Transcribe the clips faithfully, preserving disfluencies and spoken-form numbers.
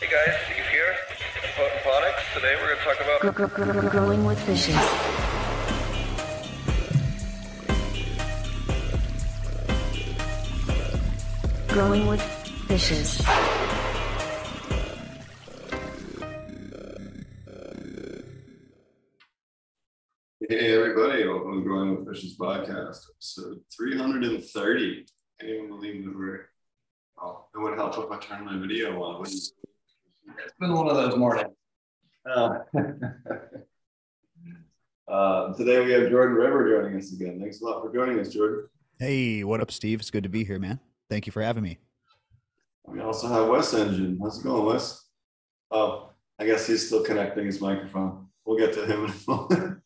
Hey guys, Steve here, Aquaponics. Today we're going to talk about gr- gr- gr- growing with fishes. Growing with fishes. Hey everybody, welcome to Growing with Fishes podcast, episode three hundred thirty. I can't believe that we're, oh, it would help if I turned my video on. It's been one of those mornings. Uh, uh, today we have Jordan River joining us again. Thanks a lot for joining us, Jordan. Hey, what up, Steve? It's good to be here, man. Thank you for having me. We also have Wes Engine. How's it going, Wes? Oh, I guess he's still connecting his microphone. We'll get to him in a moment.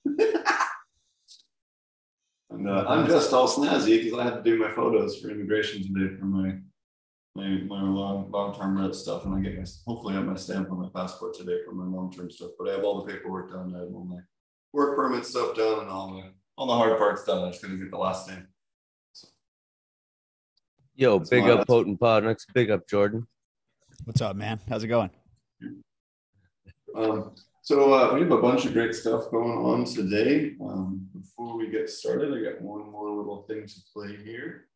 And uh, I'm just all snazzy because I had to do my photos for immigration today for my my, my long long term red stuff, and I get my hopefully I have my stamp on my passport today for my long term stuff. But I have all the paperwork done, I have all my work permit stuff done, and all the all the hard parts done. I just gotta get the last name. So. Yo, that's big up Potent Pod. Next, big up Jordan. What's up, man? How's it going? Um. So uh, we have a bunch of great stuff going on today. Um, before we get started, I got one more little thing to play here.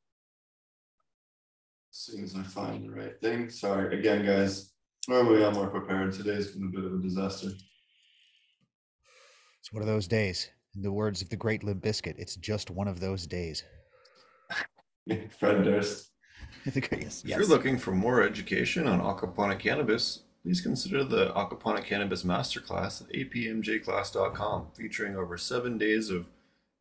As soon as I find the right thing. Sorry, again, guys. Normally I'm more prepared. Today's been a bit of a disaster. It's one of those days. In the words of the great Limp Biscuit, it's just one of those days. Fred Durst. The greatest, yes. If you're looking for more education on aquaponic cannabis, please consider the Aquaponic Cannabis Masterclass at A P M J class dot com, featuring over seven days of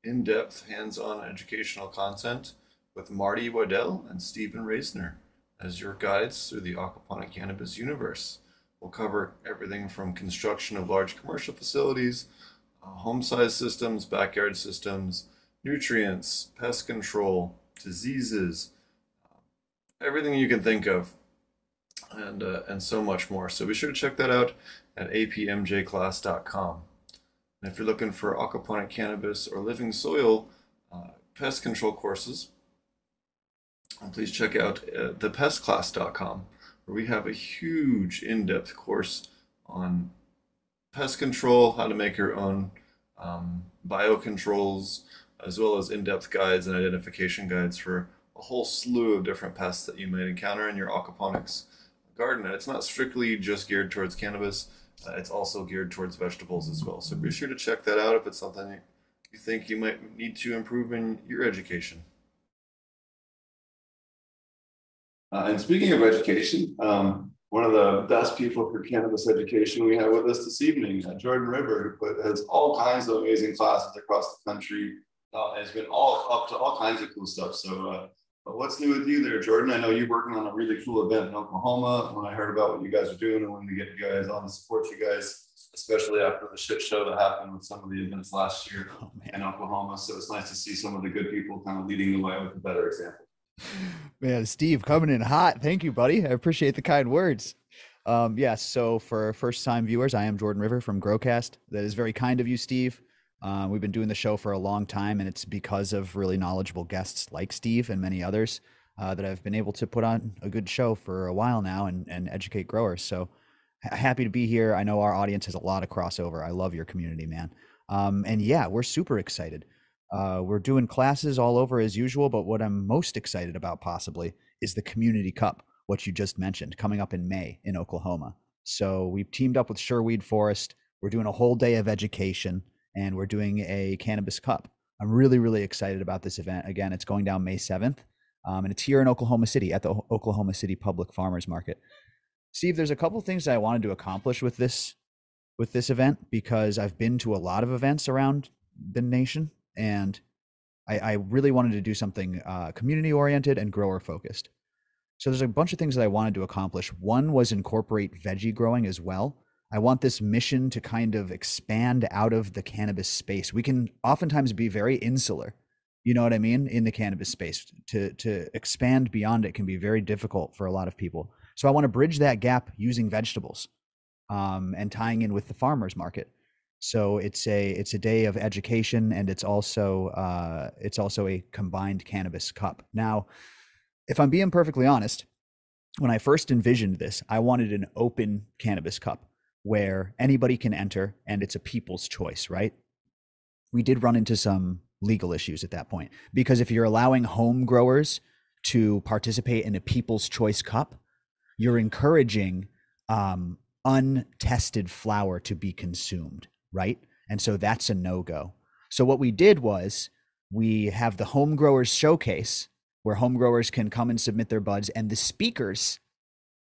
in-depth, hands-on educational content with Marty Waddell and Stephen Reisner as your guides through the aquaponic cannabis universe. We'll cover everything from construction of large commercial facilities, uh, home-sized systems, backyard systems, nutrients, pest control, diseases, uh, everything you can think of. And uh, and so much more. So be sure to check that out at A P M J class dot com. And if you're looking for aquaponic cannabis or living soil uh, pest control courses, please check out uh, the pest class dot com, where we have a huge in-depth course on pest control, how to make your own um, biocontrols, as well as in-depth guides and identification guides for a whole slew of different pests that you might encounter in your aquaponics garden. And it's not strictly just geared towards cannabis, uh, it's also geared towards vegetables as well. So be sure to check that out if it's something you think you might need to improve in your education. Uh, and speaking of education, um, one of the best people for cannabis education we have with us this evening, uh, Jordan River, who has all kinds of amazing classes across the country, uh, has been all up to all kinds of cool stuff. So uh, But what's new with you there, Jordan? I know you're working on a really cool event in Oklahoma. When I heard about what you guys are doing and when we get you guys on to support you guys, especially after the shit show that happened with some of the events last year oh, in Oklahoma. So it's nice to see some of the good people kind of leading the way with a better example. Man, Steve, coming in hot. Thank you, buddy. I appreciate the kind words. Um, yes, yeah, so for first-time viewers, I am Jordan River from Growcast. That is very kind of you, Steve. Uh, we've been doing the show for a long time, and it's because of really knowledgeable guests like Steve and many others uh, that I've been able to put on a good show for a while now and, and educate growers. So h- happy to be here. I know our audience has a lot of crossover. I love your community, man. Um, and yeah, we're super excited. Uh, we're doing classes all over as usual, but what I'm most excited about possibly is the Community Cup, what you just mentioned, coming up in May in Oklahoma. So we've teamed up with Sherweed Forest. We're doing a whole day of education. And we're doing a cannabis cup. I'm really, really excited about this event. Again, it's going down May seventh, um, and it's here in Oklahoma City at the o- Oklahoma City Public Farmers Market. Steve, there's a couple of things that I wanted to accomplish with this, with this event, because I've been to a lot of events around the nation, and I, I really wanted to do something uh, community-oriented and grower-focused. So there's a bunch of things that I wanted to accomplish. One was incorporate veggie growing as well. I want this mission to kind of expand out of the cannabis space. We can oftentimes be very insular, you know what I mean, in the cannabis space. To, to expand beyond it can be very difficult for a lot of people. So I want to bridge that gap using vegetables um, and tying in with the farmers market. So it's a it's a day of education, and it's also uh, it's also a combined cannabis cup. Now, if I'm being perfectly honest, when I first envisioned this, I wanted an open cannabis cup where anybody can enter and it's a people's choice, right? We did run into some legal issues at that point, because if you're allowing home growers to participate in a people's choice cup, you're encouraging um, untested flower to be consumed, right? And so that's a no-go. So what we did was we have the home growers showcase where home growers can come and submit their buds, and the speakers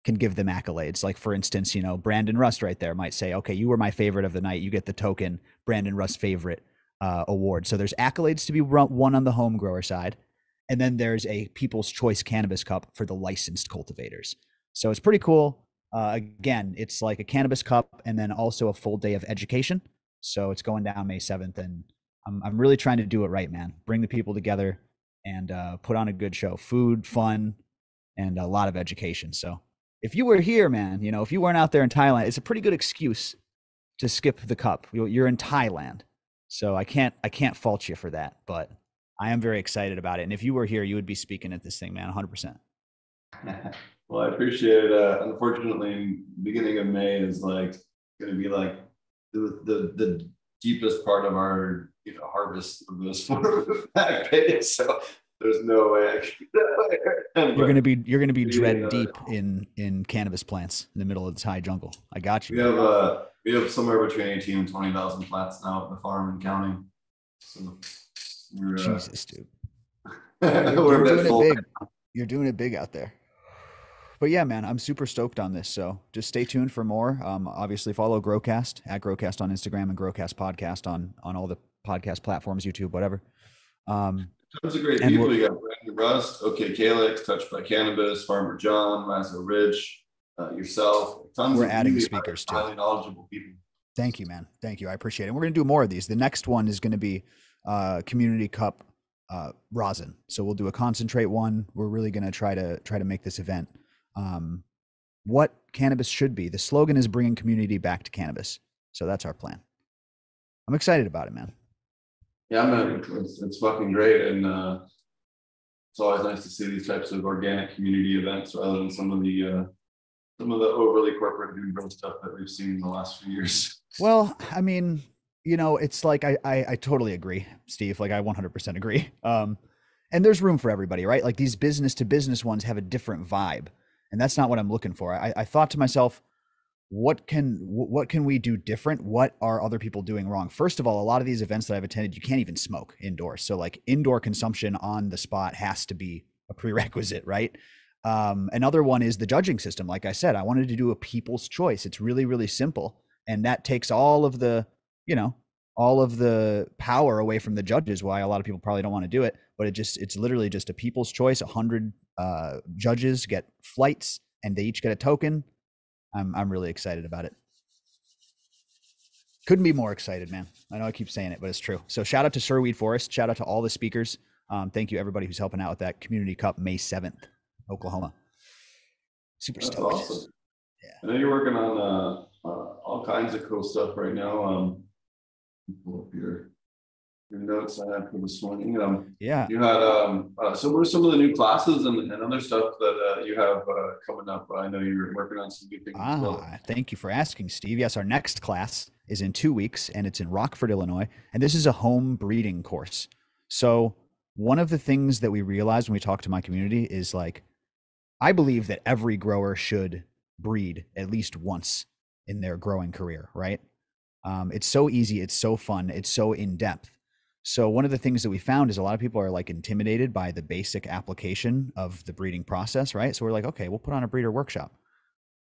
can give them accolades. Like, for instance, you know, Brandon Rust right there might say, okay, you were my favorite of the night. You get the token Brandon Rust favorite uh, award. So there's accolades to be won on the home grower side. And then there's a People's Choice Cannabis Cup for the licensed cultivators. So it's pretty cool. Uh, again, it's like a cannabis cup and then also a full day of education. So it's going down May seventh, and I'm, I'm really trying to do it right, man. Bring the people together and uh, put on a good show. Food, fun, and a lot of education. So if you were here, man, you know, if you weren't out there in Thailand, it's a pretty good excuse to skip the cup. You're in Thailand. So I can't, I can't fault you for that, but I am very excited about it. And if you were here, you would be speaking at this thing, man, one hundred percent. Well, I appreciate it. Uh, unfortunately, beginning of May is like going to be like the, the the deepest part of our, you know, harvest of this back pay. So there's no way I can get there. You're gonna be you're gonna be dread uh, deep in in cannabis plants in the middle of the Thai jungle. I got you. We have uh, we have somewhere between eighteen and twenty thousand plants now at the farm and counting. So. We're, Jesus, dude. You're, you're, doing it big. You're doing it big out there. But yeah, man, I'm super stoked on this. So just stay tuned for more. Um, obviously, follow Growcast at Growcast on Instagram and Growcast Podcast on on all the podcast platforms, YouTube, whatever. Um, Tons of great people. You got Randy Rust, OK Calix, Touched by Cannabis, Farmer John, Rizo Rich, uh, yourself. Tons we're of adding really speakers highly, too. Highly knowledgeable people. Thank you, man. Thank you. I appreciate it. And we're gonna do more of these. The next one is gonna be uh Community Cup uh rosin. So we'll do a concentrate one. We're really gonna try to try to make this event um what cannabis should be. The slogan is bringing community back to cannabis. So that's our plan. I'm excited about it, man. Yeah, I'm it's, it's fucking great, and uh it's always nice to see these types of organic community events rather than some of the uh some of the overly corporate doom stuff that we've seen in the last few years. Well, I mean, you know, it's like, I, I, I totally agree, Steve. Like I one hundred percent agree. Um, and there's room for everybody, right? Like these business to business ones have a different vibe, and that's not what I'm looking for. I, I thought to myself, what can, what can we do different? What are other people doing wrong? First of all, a lot of these events that I've attended, you can't even smoke indoors. So like indoor consumption on the spot has to be a prerequisite, right? Um, another one is the judging system. Like I said, I wanted to do a people's choice. It's really, really simple. And that takes all of the, you know, all of the power away from the judges, why a lot of people probably don't want to do it, but it just, it's literally just a people's choice. A hundred uh, judges get flights and they each get a token. I'm, I'm really excited about it. Couldn't be more excited, man. I know I keep saying it, but it's true. So shout out to Sherweed Forest. Shout out to all the speakers. Um, thank you, everybody who's helping out with that. Community Cup, May seventh, Oklahoma. Super That's stoked. Awesome. Yeah. I know you're working on uh, uh, all kinds of cool stuff right now. Um, Pull up your, your notes I had for this morning. Um, yeah. You had, um, uh, so what are some of the new classes and, and other stuff that uh, you have uh, coming up? I know you're working on some new things. Ah, as well. Thank you for asking, Steve. Yes, our next class is in two weeks and it's in Rockford, Illinois. And this is a home breeding course. So one of the things that we realized when we talked to my community is like, I believe that every grower should breed at least once in their growing career, right? Um, it's so easy. It's so fun. It's so in depth. So one of the things that we found is a lot of people are like intimidated by the basic application of the breeding process, right? So we're like, okay, we'll put on a breeder workshop.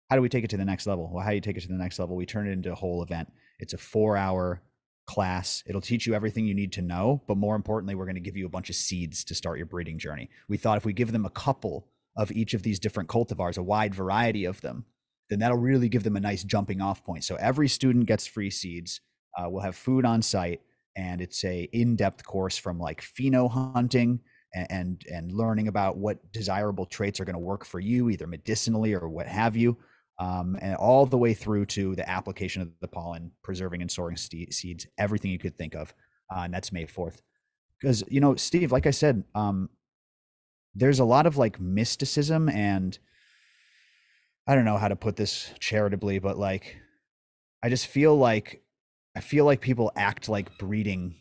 How do we take it to the next level? Well, how do you take it to the next level? We turn it into a whole event. It's a four hour class. It'll teach you everything you need to know, but more importantly, we're going to give you a bunch of seeds to start your breeding journey. We thought if we give them a couple of each of these different cultivars, a wide variety of them, then that'll really give them a nice jumping off point. So every student gets free seeds. Uh, we'll have food on site, and it's a in-depth course from like pheno hunting and, and, and learning about what desirable traits are going to work for you, either medicinally or what have you, um, and all the way through to the application of the pollen, preserving and storing seeds, everything you could think of. Uh, and that's May fourth. Because, you know, Steve, like I said, um, there's a lot of like mysticism and I don't know how to put this charitably, but like, I just feel like, I feel like people act like breeding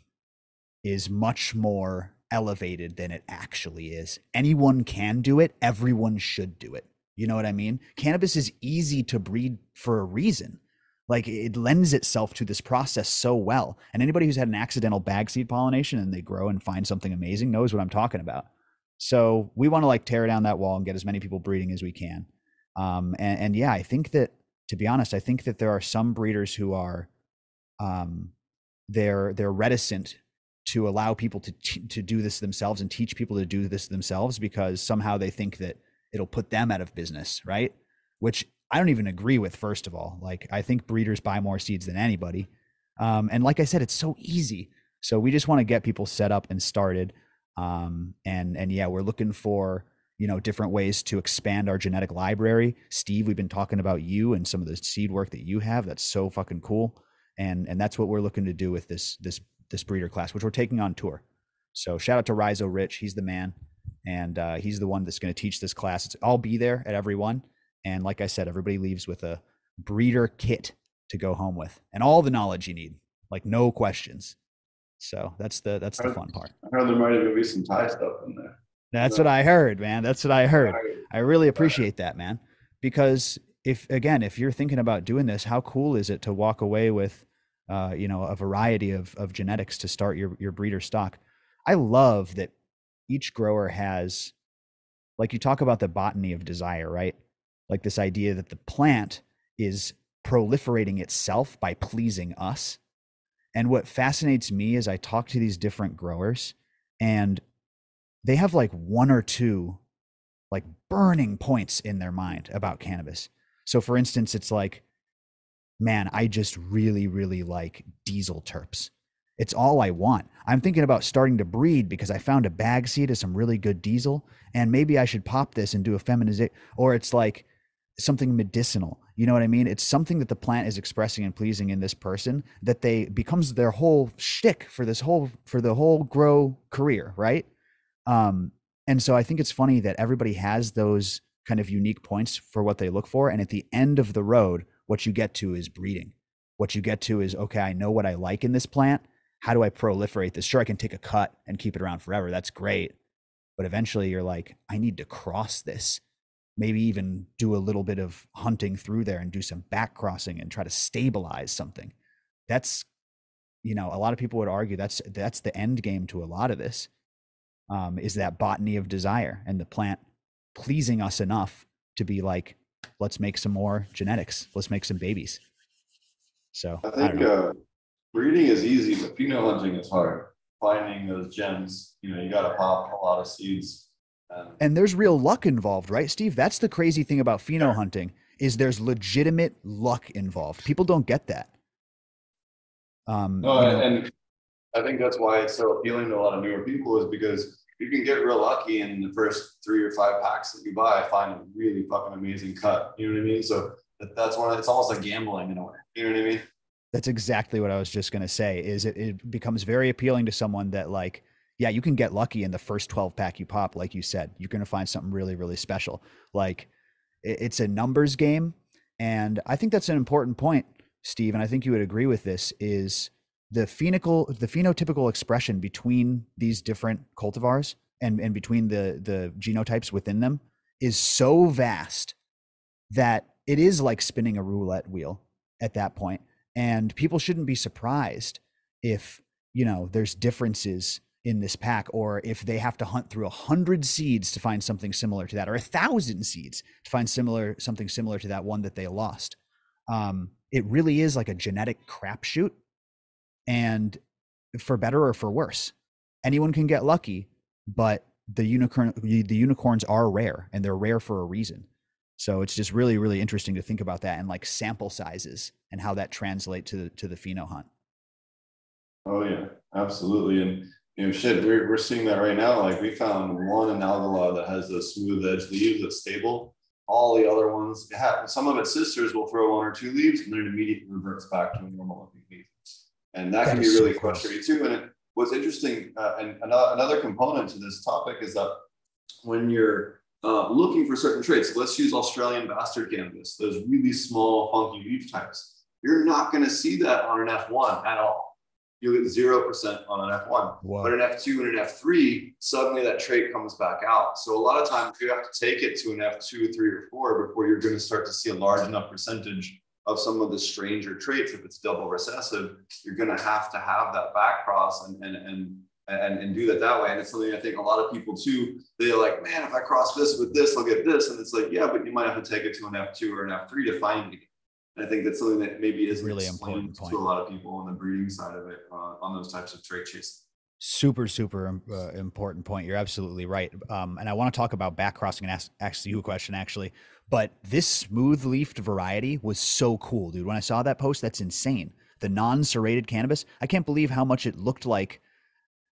is much more elevated than it actually is. Anyone can do it. Everyone should do it. You know what I mean? Cannabis is easy to breed for a reason. Like, it lends itself to this process so well. And anybody who's had an accidental bag seed pollination and they grow and find something amazing knows what I'm talking about. So we want to like tear down that wall and get as many people breeding as we can. Um, and, and yeah, I think that, to be honest, I think that there are some breeders who are, um, they're, they're reticent to allow people to, t- to do this themselves and teach people to do this themselves because somehow they think that it'll put them out of business. Right. Which I don't even agree with, first of all. Like, I think breeders buy more seeds than anybody. Um, and like I said, it's so easy. So we just want to get people set up and started. Um, and, and yeah, we're looking for, you know, different ways to expand our genetic library. Steve, we've been talking about you and some of the seed work that you have. That's so fucking cool. And, and that's what we're looking to do with this, this, this breeder class, which we're taking on tour. So shout out to Rizo Rich. He's the man. And, uh, he's the one that's going to teach this class. It's, I'll be there at every one. And like I said, everybody leaves with a breeder kit to go home with and all the knowledge you need, like no questions. So that's the, that's the fun part. I heard there might even be some Thai stuff in there. That's what I heard, man. That's what I heard. I really appreciate that, man. Because if, again, if you're thinking about doing this, how cool is it to walk away with, uh, you know, a variety of, of genetics to start your, your breeder stock? I love that each grower has, like, you talk about the botany of desire, right? Like this idea that the plant is proliferating itself by pleasing us. And what fascinates me is I talk to these different growers and they have like one or two like burning points in their mind about cannabis. So for instance, it's like, man, I just really, really like diesel terps. It's all I want. I'm thinking about starting to breed because I found a bag seed of some really good diesel and maybe I should pop this and do a feminization. Or it's like, something medicinal. You know what I mean? It's something that the plant is expressing and pleasing in this person that they becomes their whole shtick for this whole, for the whole grow career. Right. Um, and so I think it's funny that everybody has those kind of unique points for what they look for. And at the end of the road, what you get to is breeding. What you get to is, okay, I know what I like in this plant. How do I proliferate this? Sure, I can take a cut and keep it around forever. That's great. But eventually you're like, I need to cross this. Maybe even do a little bit of hunting through there and do some back crossing and try to stabilize something. That's, you know, a lot of people would argue that's, that's the end game to a lot of this, um, is that botany of desire and the plant pleasing us enough to be like, let's make some more genetics. Let's make some babies. So I think I uh, breeding is easy, but pheno hunting is hard. Finding those gems, you know, you got to pop a lot of seeds. And there's real luck involved, right, Steve? That's the crazy thing about pheno yeah. hunting is there's legitimate luck involved. People don't get that. Um, no, you know, and I think that's why it's so appealing to a lot of newer people is because you can get real lucky in the first three or five packs that you buy, find a really fucking amazing cut. You know what I mean? So that's one of, it's almost like gambling in a way. You know what I mean? That's exactly what I was just going to say is it, it becomes very appealing to someone that like, yeah, you can get lucky in the first twelve pack you pop. Like you said, you're going to find something really, really special. Like it's a numbers game. And I think that's an important point, Steve. And I think you would agree with this is the phenotypical, the phenotypical expression between these different cultivars and, and between the, the genotypes within them is so vast that it is like spinning a roulette wheel at that point. And people shouldn't be surprised if, you know, there's differences in this pack, or if they have to hunt through a hundred seeds to find something similar to that, or a thousand seeds to find similar, something similar to that one that they lost. Um, it really is like a genetic crapshoot, and for better or for worse, anyone can get lucky, but the unicorn, the unicorns are rare, and they're rare for a reason. So it's just really, really interesting to think about that and like sample sizes and how that translate to the, to the pheno hunt. Oh yeah, absolutely. And, you know, shit, we're, we're seeing that right now. Like, we found one in Algala that has the smooth edge leaves that's stable. All the other ones, have, some of its sisters will throw one or two leaves and then it immediately reverts back to a normal looking leaf. And that, that can be really frustrating too. And it, what's interesting, uh, and another, another component to this topic is that when you're uh, looking for certain traits. So let's use Australian bastard cannabis, those really small, funky leaf types. You're not going to see that on an F one at all. You'll get zero percent on an F one. Wow. But an F two and an F three, suddenly that trait comes back out. So a lot of times you have to take it to an F two, three, or four before you're going to start to see a large enough percentage of some of the stranger traits. If it's double recessive, you're going to have to have that back cross and, and, and, and, and do that that way. And it's something I think a lot of people too, they're like, man, if I cross this with this, I'll get this. And it's like, yeah, but you might have to take it to an F two or an F three to find it. And I think that's something that maybe isn't really important to a lot of people on the breeding side of it, uh, on those types of trait chasing. Super, super uh, important point. You're absolutely right. Um, and I want to talk about back crossing and ask, ask you a question actually, but this smooth leafed variety was so cool, dude. When I saw that post, that's insane. The non-serrated cannabis. I can't believe how much it looked like.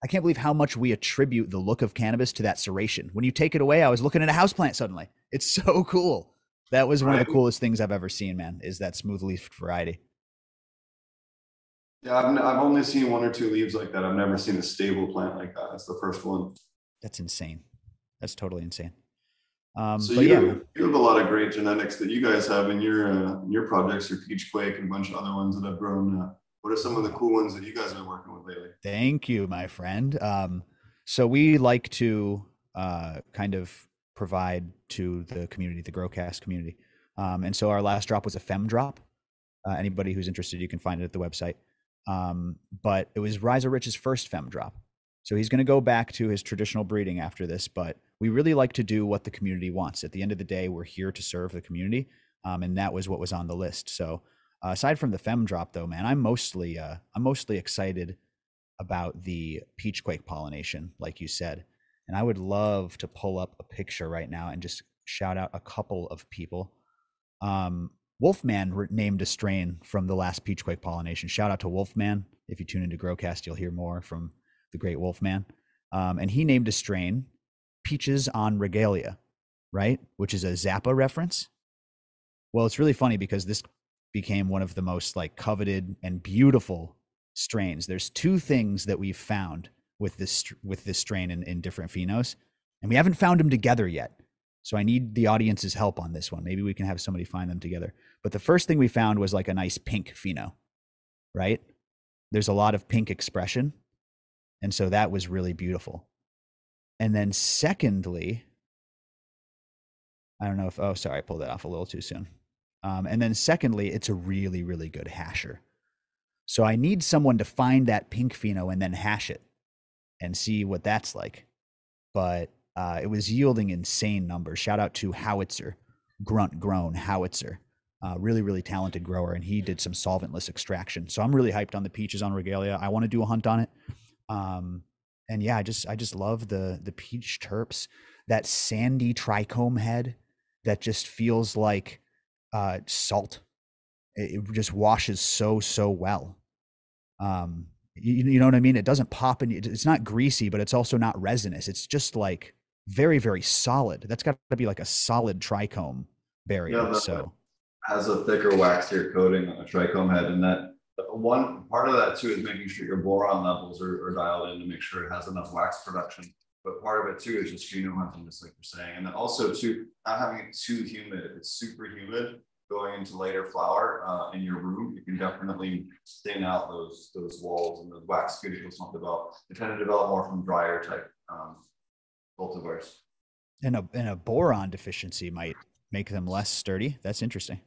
I can't believe how much we attribute the look of cannabis to that serration. When you take it away, I was looking at a houseplant suddenly. It's so cool. That was one of the coolest things I've ever seen, man, is that smooth leafed variety. Yeah, I've, I've only seen one or two leaves like that. I've never seen a stable plant like that. That's the first one. That's insane. That's totally insane. Um, so but you, yeah. have, you have a lot of great genetics that you guys have in your uh, in your projects, your Peach Quake and a bunch of other ones that I've grown. Uh, what are some of the cool ones that you guys have been working with lately? Thank you, my friend. Um, so we like to uh, kind of provide to the community, the Growcast community. Um, and so our last drop was a fem drop. Uh, anybody who's interested, you can find it at the website. Um, but it was Rizo Rich's first fem drop. So he's going to go back to his traditional breeding after this, but we really like to do what the community wants. At the end of the day, we're here to serve the community. Um, and that was what was on the list. So uh, aside from the fem drop though, man, I'm mostly, uh, I'm mostly excited about the Peach Quake pollination, like you said. And I would love to pull up a picture right now and just shout out a couple of people. Um, Wolfman named a strain from the last Peach Quake pollination. Shout out to Wolfman. If you tune into Growcast, you'll hear more from the great Wolfman. Um, and he named a strain Peaches on Regalia, right? Which is a Zappa reference. Well, it's really funny because this became one of the most like coveted and beautiful strains. There's two things that we've found with this with this strain in, in different phenos, and we haven't found them together yet. So I need the audience's help on this one. Maybe we can have somebody find them together. But the first thing we found was like a nice pink pheno, right? There's a lot of pink expression. And so that was really beautiful. And then secondly, I don't know if, oh, sorry, I pulled that off a little too soon. Um, and then secondly, it's a really, really good hasher. So I need someone to find that pink pheno and then hash it and see what that's like. But uh, it was yielding insane numbers. Shout out to Howitzer, Grunt Grown Howitzer. Uh, really, really talented grower, and he did some solventless extraction. So I'm really hyped on the Peaches on Regalia. I want to do a hunt on it. Um, and yeah, I just I just love the the peach terps, that sandy trichome head that just feels like uh, salt. It, it just washes so, so well. Um, you, you know what I mean? It doesn't pop in. It's not greasy, but it's also not resinous. It's just like very, very solid. That's got to be like a solid trichome barrier. Yeah, so. Has a thicker waxier coating on a trichome head, and that one part of that too is making sure your boron levels are, are dialed in to make sure it has enough wax production. But part of it too is just pheno hunting, just like you're saying, and then also too not having it too humid. If it's super humid going into later flower uh, in your room, you can definitely thin out those those walls, and the wax cuticles don't develop. They tend to develop more from drier type um, cultivars. And a and a boron deficiency might make them less sturdy. That's interesting.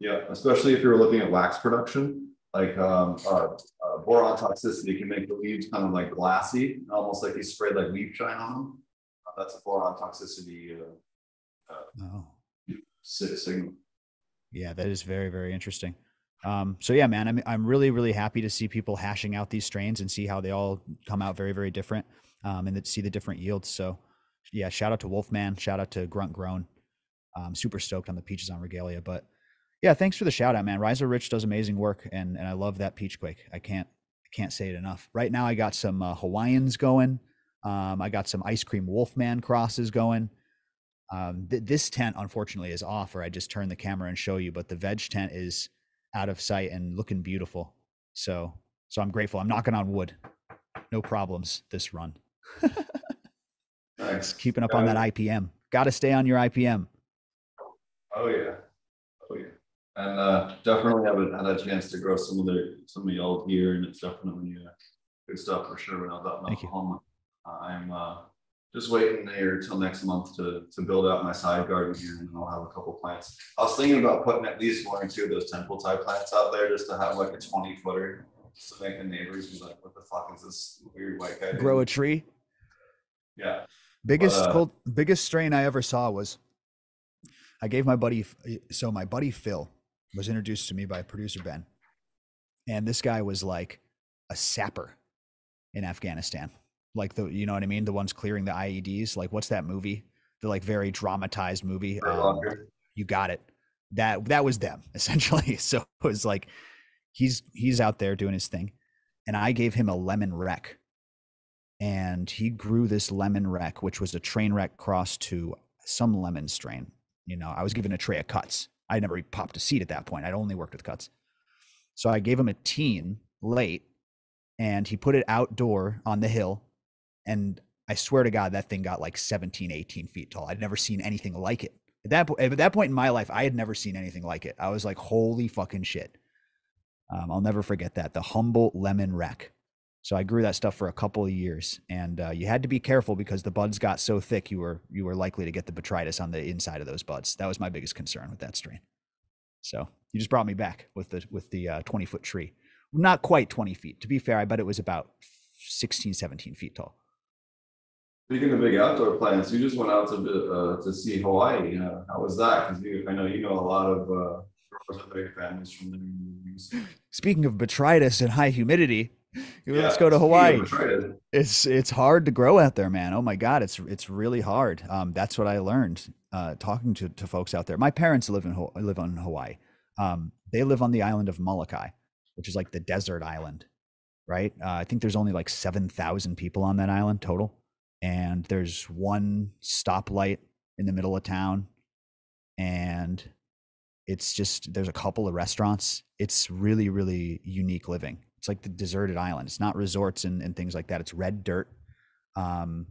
Yeah, especially if you're looking at wax production, like um, uh, uh, boron toxicity can make the leaves kind of like glassy, almost like you sprayed like leaf shine on them. Uh, that's a boron toxicity uh, uh, oh. signal. Yeah, that is very, very interesting. Um, so yeah, man, I'm, I'm really, really happy to see people hashing out these strains and see how they all come out very, very different um, and see the different yields. So yeah, shout out to Wolfman, shout out to Grunt Grown. I'm super stoked on the Peaches on Regalia, but yeah, thanks for the shout out, man. Rizo Rich does amazing work, and and I love that Peach Quake. I can't I can't say it enough. Right now, I got some uh, Hawaiians going. Um, I got some Ice Cream Wolfman crosses going. Um, th this tent, unfortunately, is off, or I just turn the camera and show you. But the veg tent is out of sight and looking beautiful. So so I'm grateful. I'm knocking on wood. No problems this run. Nice. Keeping up on that I P M. Got to stay on your I P M. Oh yeah, oh yeah, and uh, definitely haven't had a chance to grow some of the some of y'all here, and it's definitely uh, good stuff for sure. When I was out in Oklahoma, I'm uh, just waiting there till next month to to build out my side garden here, and I'll have a couple plants. I was thinking about putting at least one or two of those temple type plants out there just to have like a twenty footer, so that the neighbors be like, "What the fuck is this weird white guy?" Grow a tree. Yeah. Biggest but, uh, cold, biggest strain I ever saw was. I gave my buddy, so my buddy Phil was introduced to me by producer Ben. And this guy was like a sapper in Afghanistan. Like the, you know what I mean? The ones clearing the I E Ds. Like what's that movie? The like very dramatized movie. Um, you got it. That, that was them essentially. So it was like, he's, he's out there doing his thing. And I gave him a lemon wreck and he grew this lemon wreck, which was a train wreck cross to some lemon strain. You know, I was given a tray of cuts. I never popped a seed at that point. I'd only worked with cuts. So I gave him a teen late and he put it outdoor on the hill. And I swear to God, that thing got like seventeen, eighteen feet tall. I'd never seen anything like it. At that, po- at that point in my life, I had never seen anything like it. I was like, holy fucking shit. Um, I'll never forget that. The humble lemon wreck. So I grew that stuff for a couple of years, and uh, you had to be careful because the buds got so thick, you were you were likely to get the botrytis on the inside of those buds. That was my biggest concern with that strain. So you just brought me back with the with the uh, twenty foot tree, not quite twenty feet. To be fair, I bet it was about sixteen, seventeen feet tall. Speaking of big outdoor plants, you just went out to uh, to see Hawaii. Uh, how was that? Because I know you know a lot of uh, big families from there. Speaking of botrytis and high humidity. Yeah, let's go to Hawaii. It's it's hard to grow out there, man. Oh my God, it's it's really hard. Um, that's what I learned uh, talking to, to folks out there. My parents live in live on Hawaii. Um, they live on the island of Molokai, which is like the desert island, right? Uh, I think there's only like seven thousand people on that island total, and there's one stoplight in the middle of town, and it's just there's a couple of restaurants. It's really really unique living. It's like the deserted island. It's not resorts and, and things like that. It's red dirt. Um,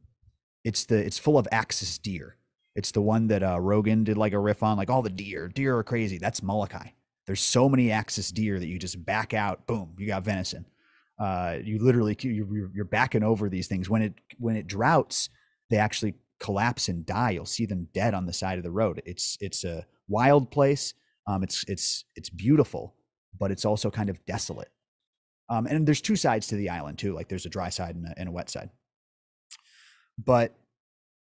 it's the it's full of axis deer. It's the one that uh, Rogan did like a riff on, like all the deer. Deer are crazy. That's Molokai. There's so many axis deer that you just back out. Boom, you got venison. Uh, you literally you, you're backing over these things. When it when it droughts, they actually collapse and die. You'll see them dead on the side of the road. It's it's a wild place. Um, it's it's it's beautiful, but it's also kind of desolate. Um, and there's two sides to the island too. Like there's a dry side and a, and a wet side. But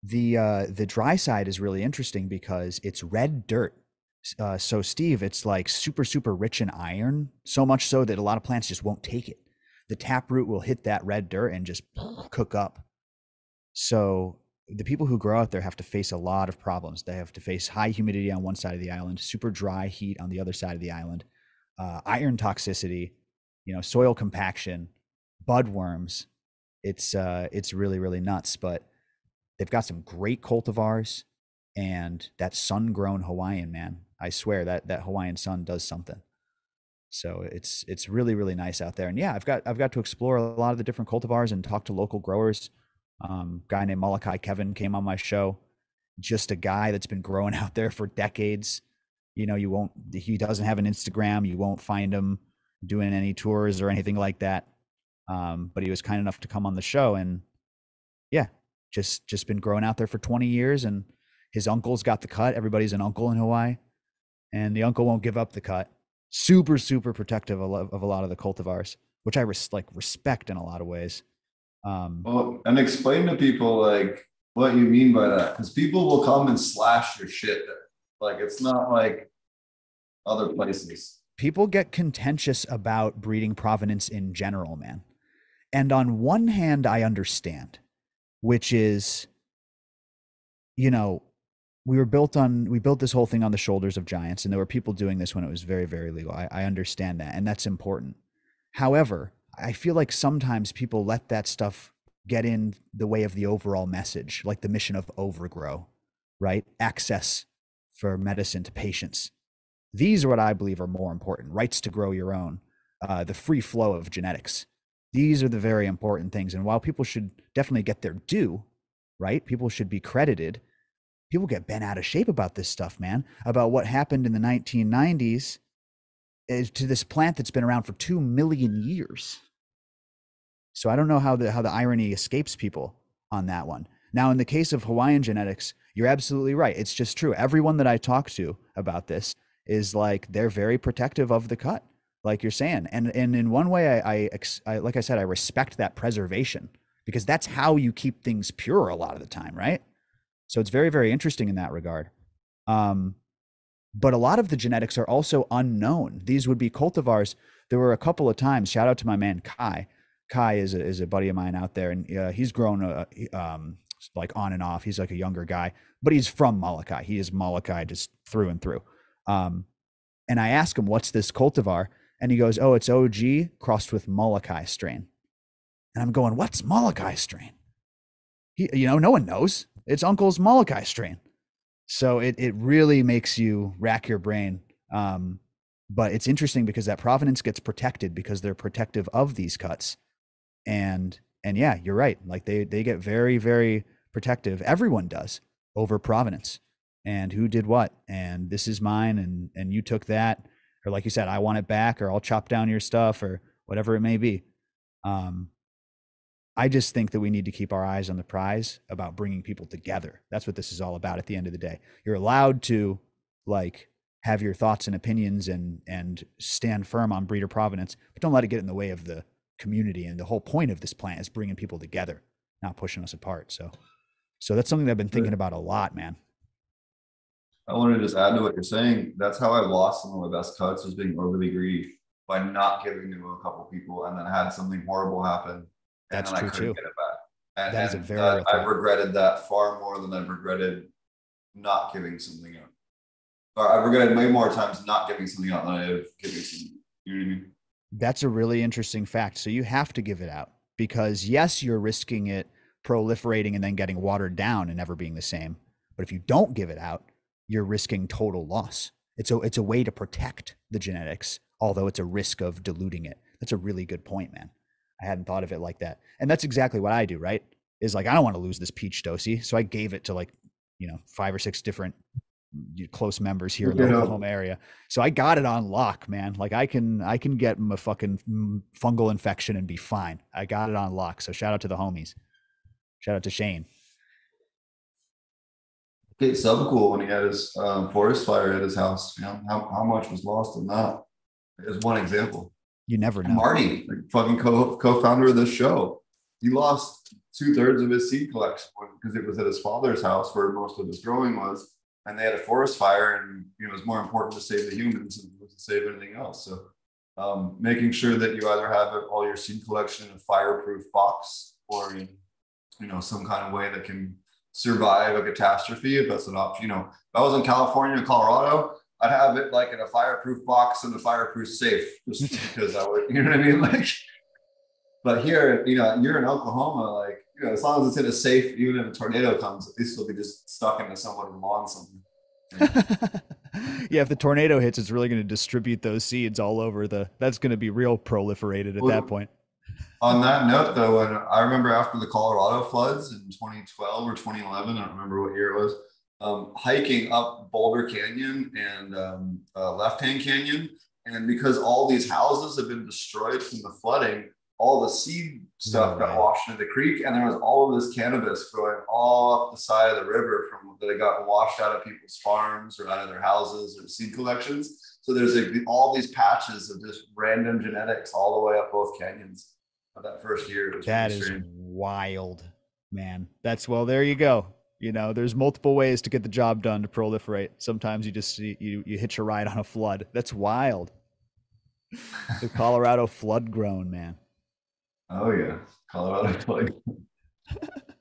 the uh, the dry side is really interesting because it's red dirt. Uh, so Steve, it's like super, super rich in iron. So much so that a lot of plants just won't take it. The taproot will hit that red dirt and just cook up. So the people who grow out there have to face a lot of problems. They have to face high humidity on one side of the island, super dry heat on the other side of the island, uh, iron toxicity, you know, soil compaction, budworms. It's uh, it's really, really nuts, but they've got some great cultivars and that sun grown Hawaiian, man. I swear that that Hawaiian sun does something. So it's it's really, really nice out there. And yeah, I've got I've got to explore a lot of the different cultivars and talk to local growers. Um, guy named Molokai Kevin came on my show, just a guy that's been growing out there for decades. You know, you won't he doesn't have an Instagram. You won't find him doing any tours or anything like that, um but he was kind enough to come on the show, and yeah, just just been growing out there for twenty years, and his uncle's got the cut. Everybody's an uncle in Hawaii, and the uncle won't give up the cut. Super super protective of, of a lot of the cultivars, which I res- like respect in a lot of ways. Um well, and explain to people like what you mean by that, because people will come and slash your shit. Like it's not like other places. People get contentious about breeding provenance in general, man. And on one hand, I understand, which is, you know, we were built on, we built this whole thing on the shoulders of giants, and there were people doing this when it was very, very legal. I, I understand that, and that's important. However, I feel like sometimes people let that stuff get in the way of the overall message, like the mission of overgrow, right? Access for medicine to patients. These are what I believe are more important. Rights to grow your own, uh, the free flow of genetics. These are the very important things. And while people should definitely get their due, right? People should be credited. people get bent out of shape about this stuff, man, about what happened in the nineteen nineties to this plant that's been around for two million years. So I don't know how the how the irony escapes people on that one. Now, in the case of Hawaiian genetics, you're absolutely right. It's just true. Everyone that I talk to about this is like, they're very protective of the cut, like you're saying. And and in one way, I, I, I like I said, I respect that preservation, because that's how you keep things pure a lot of the time, right? So it's very, very interesting in that regard. Um, but a lot of the genetics are also unknown. These would be cultivars. There were a couple of times, shout out to my man Kai. Kai is a, is a buddy of mine out there, and uh, he's grown uh, um, like on and off. He's like a younger guy, but he's from Molokai. He is Molokai just through and through. Um, and I ask him, what's this cultivar? And he goes, oh, it's O G crossed with Molokai strain. And I'm going, what's Molokai strain? He, you know, no one knows. It's Uncle's Molokai strain. So it it really makes you rack your brain. Um, but it's interesting because that provenance gets protected because they're protective of these cuts. And, and yeah, you're right. Like they, they get very, very protective. Everyone does, over provenance and who did what, and this is mine. And, and you took that, or like you said, I want it back, or I'll chop down your stuff, or whatever it may be. Um, I just think that we need to keep our eyes on the prize about bringing people together. That's what this is all about at the end of the day. You're allowed to like have your thoughts and opinions and, and stand firm on breeder provenance, but don't let it get in the way of the community. And the whole point of this plant is bringing people together, not pushing us apart. So, so that's something that I've been thinking about a lot, man. I wanted to just add to what you're saying. That's how I lost some of my best cuts, was being overly greedy by not giving them to a couple people, and then had something horrible happen. That's true too. And that is a very real thing. I've regretted that far more than I've regretted not giving something up. Or I've regretted way more times not giving something out than I have giving something. You know what I mean? That's a really interesting fact. So you have to give it out, because yes, you're risking it proliferating and then getting watered down and never being the same. But if you don't give it out, you're risking total loss. It's a, it's a way to protect the genetics, although it's a risk of diluting it. That's a really good point, man. I hadn't thought of it like that. And that's exactly what I do, right? Is like, I don't want to lose this peach dosi. So I gave it to like, you know, five or six different close members here in the Oklahoma area. So I got it on lock, man. Like I can, I can get my fucking fungal infection and be fine. I got it on lock. So shout out to the homies. Shout out to Shane. Get subcool when he had his um, forest fire at his house. You know, how, how much was lost in that? Is one example. You never know. Marty, like fucking co- co-founder of this show, he lost two thirds of his seed collection because it was at his father's house where most of his growing was. And they had a forest fire, and you know, it was more important to save the humans than to save anything else. So um, making sure that you either have all your seed collection in a fireproof box, or in, you know, some kind of way that can survive a catastrophe, if that's an option. You know, if I was in California or Colorado, I'd have it like in a fireproof box and a fireproof safe, just because I would, you know what I mean? Like, but here, you know, you're in Oklahoma, like, you know, as long as it's in a safe, even if a tornado comes, at least it'll be just stuck into someone's lawn something. Yeah, if the tornado hits, it's really going to distribute those seeds all over the, that's going to be real proliferated at well, that point. On that note, though, and I remember after the Colorado floods in twenty twelve or twenty eleven, I don't remember what year it was, um, hiking up Boulder Canyon and um, uh, Left Hand Canyon. And because all these houses have been destroyed from the flooding, all the seed stuff no, got right. washed into the creek, and there was all of this cannabis growing all up the side of the river from that it got washed out of people's farms or out of their houses or seed collections. So there's like all these patches of just random genetics all the way up both canyons of that first year. It was that is strange. Wild, man. That's, well, there you go. You know, there's multiple ways to get the job done to proliferate. Sometimes you just, you, you hitch a ride on a flood. That's wild. The Colorado flood grown, man. Oh yeah, Colorado plug.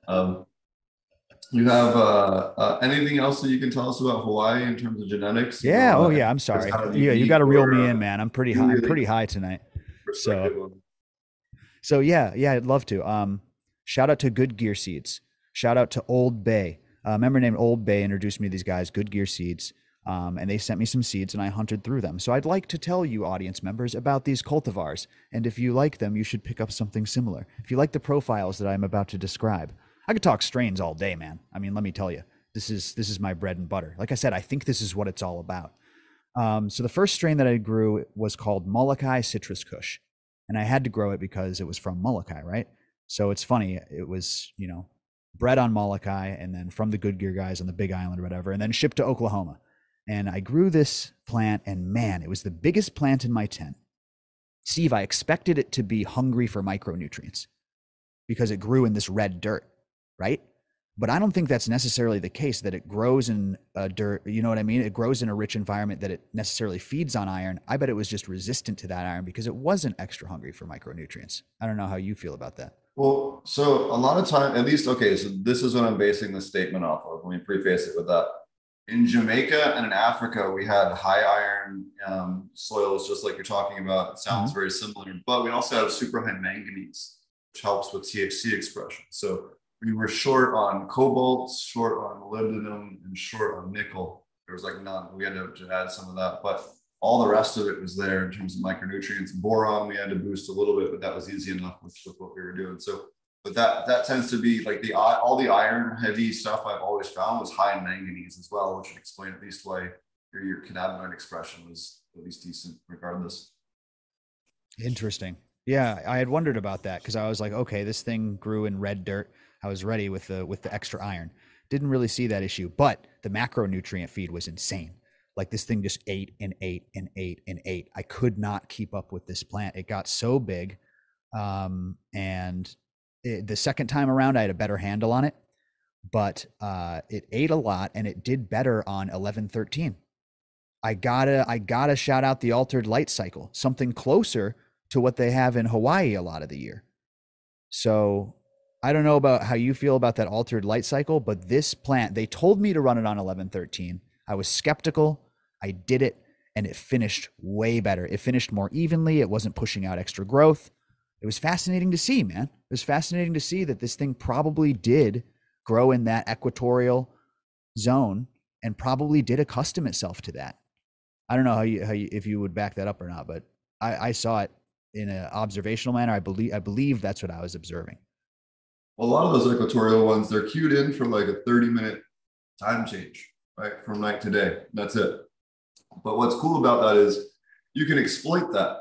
Um, you have uh, uh, anything else that you can tell us about Hawaii in terms of genetics? Yeah. Uh, oh yeah. I'm sorry. Yeah, you got to reel me in, man. I'm pretty high. I'm pretty high tonight. So, so yeah, yeah. I'd love to. Um, shout out to Good Gear Seeds. Shout out to Old Bay. A member named Old Bay introduced me to these guys, Good Gear Seeds. Um, and they sent me some seeds, and I hunted through them. So I'd like to tell you, audience members, about these cultivars. And if you like them, you should pick up something similar. If you like the profiles that I'm about to describe, I could talk strains all day, man. I mean, let me tell you, This is this is my bread and butter. Like I said, I think this is what it's all about. Um, so the first strain that I grew was called Molokai Citrus Kush, and I had to grow it because it was from Molokai, right? So it's funny. It was, you know, bred on Molokai and then from the Good Gear guys on the Big Island or whatever, and then shipped to Oklahoma. And I grew this plant, and man, it was the biggest plant in my tent. Steve, I expected it to be hungry for micronutrients because it grew in this red dirt, right? But I don't think that's necessarily the case, that it grows in a dirt, you know what I mean? It grows in a rich environment that it necessarily feeds on iron. I bet it was just resistant to that iron because it wasn't extra hungry for micronutrients. I don't know how you feel about that. Well, so a lot of time, at least, okay, so this is what I'm basing this statement off of. Let me preface it with that. In Jamaica and in Africa, we had high iron um, soils, just like you're talking about. It sounds mm-hmm. very similar, but we also have super high manganese, which helps with T H C expression. So we were short on cobalt, short on molybdenum, and short on nickel. There was like none. We had to add some of that, but all the rest of it was there in terms of micronutrients. Boron, we had to boost a little bit, but that was easy enough with, with what we were doing. So, but that that tends to be like the all the iron heavy stuff I've always found was high in manganese as well, which would explain at least why your, your cannabinoid expression was at least decent regardless. Interesting. Yeah, I had wondered about that because I was like, okay, this thing grew in red dirt. I was ready with the with the extra iron. Didn't really see that issue, but the macronutrient feed was insane. Like this thing just ate and ate and ate and ate. I could not keep up with this plant. It got so big. Um, and it, the second time around, I had a better handle on it, but uh, it ate a lot and it did better on eleven thirteen. I gotta, I gotta shout out the altered light cycle, something closer to what they have in Hawaii a lot of the year. So I don't know about how you feel about that altered light cycle, but this plant, they told me to run it on eleven thirteen. I was skeptical. I did it, and it finished way better. It finished more evenly. It wasn't pushing out extra growth. It was fascinating to see, man. It was fascinating to see that this thing probably did grow in that equatorial zone and probably did accustom itself to that. I don't know how you, how you if you would back that up or not, but I, I saw it in an observational manner. I believe I believe that's what I was observing. Well, a lot of those equatorial ones, they're queued in for like a thirty minute time change, right? From night to day, that's it. But what's cool about that is you can exploit that.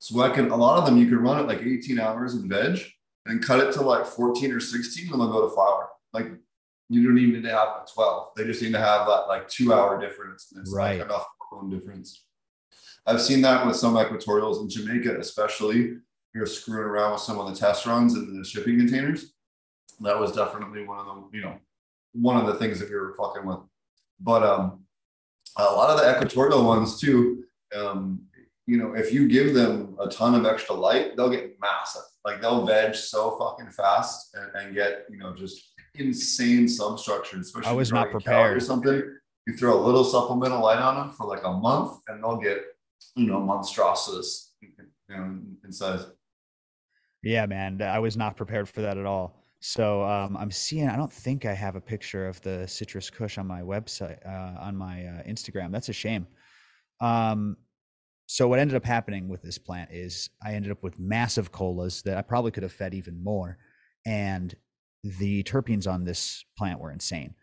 So I can, a lot of them, you can run it like eighteen hours in veg and cut it to like fourteen or sixteen and they'll go to flower. Like you don't even need to have twelve. They just need to have that like two hour difference. And it's right. Like enough difference. I've seen that with some equatorials in Jamaica, especially you're screwing around with some of the test runs and the shipping containers. That was definitely one of the, you know, one of the things that we were fucking with. But um, a lot of the equatorial ones too, um, you know, if you give them a ton of extra light, they'll get massive. Like they'll veg so fucking fast and, and get, you know, just insane substructure. Especially I was not prepared. Or something. You throw a little supplemental light on them for like a month and they'll get, you know, monstrosities in, in size. Yeah, man. I was not prepared for that at all. So um, I'm seeing, I don't think I have a picture of the Citrus Kush on my website, uh, on my uh, Instagram. That's a shame. Um, so what ended up happening with this plant is I ended up with massive colas that I probably could have fed even more. And the terpenes on this plant were insane.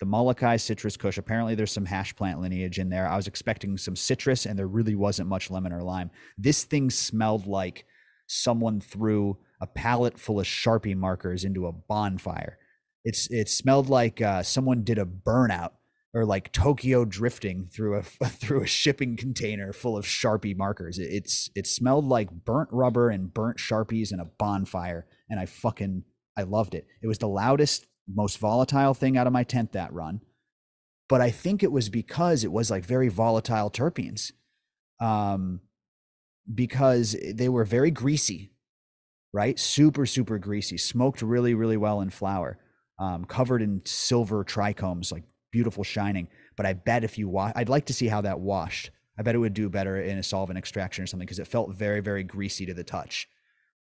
The Molokai Citrus Kush, apparently there's some hash plant lineage in there. I was expecting some citrus and there really wasn't much lemon or lime. This thing smelled like someone threw a pallet full of Sharpie markers into a bonfire. It's it smelled like uh, someone did a burnout or like Tokyo drifting through a through a shipping container full of Sharpie markers. It, it's it smelled like burnt rubber and burnt Sharpies and a bonfire. And I fucking I loved it. It was the loudest, most volatile thing out of my tent that run. But I think it was because it was like very volatile terpenes, um, because they were very greasy. Right? Super, super greasy, smoked really, really well in flower, um, covered in silver trichomes, like beautiful shining. But I bet if you wash, I'd like to see how that washed. I bet it would do better in a solvent extraction or something because it felt very, very greasy to the touch.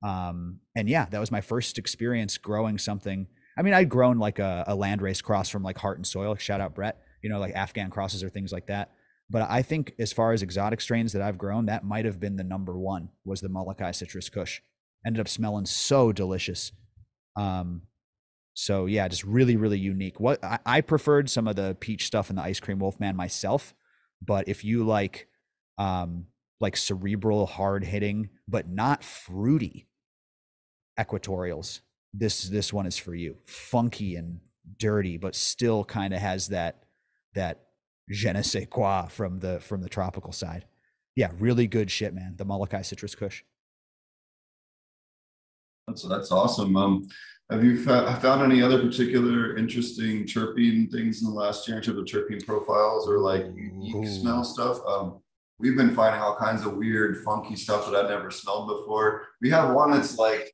Um, and yeah, that was my first experience growing something. I mean, I'd grown like a, a landrace cross from like Heart and Soil, shout out Brett, you know, like Afghan crosses or things like that. But I think as far as exotic strains that I've grown, that might've been the number one was the Molokai Citrus Kush. Ended up smelling so delicious. Um, So yeah, just really, really unique. What I, I preferred some of the peach stuff and the Ice Cream Wolfman myself, but if you like, um, like cerebral, hard hitting, but not fruity equatorials, this, this one is for you. Funky and dirty, but still kind of has that, that je ne sais quoi from the, from the tropical side. Yeah. Really good shit, man. The Molokai Citrus Kush. So that's awesome. Um, Have you found any other particular interesting terpene things in the last year in terms of terpene profiles or like unique Ooh. smell stuff? Um, we've been finding all kinds of weird, funky stuff that I've never smelled before. We have one that's like,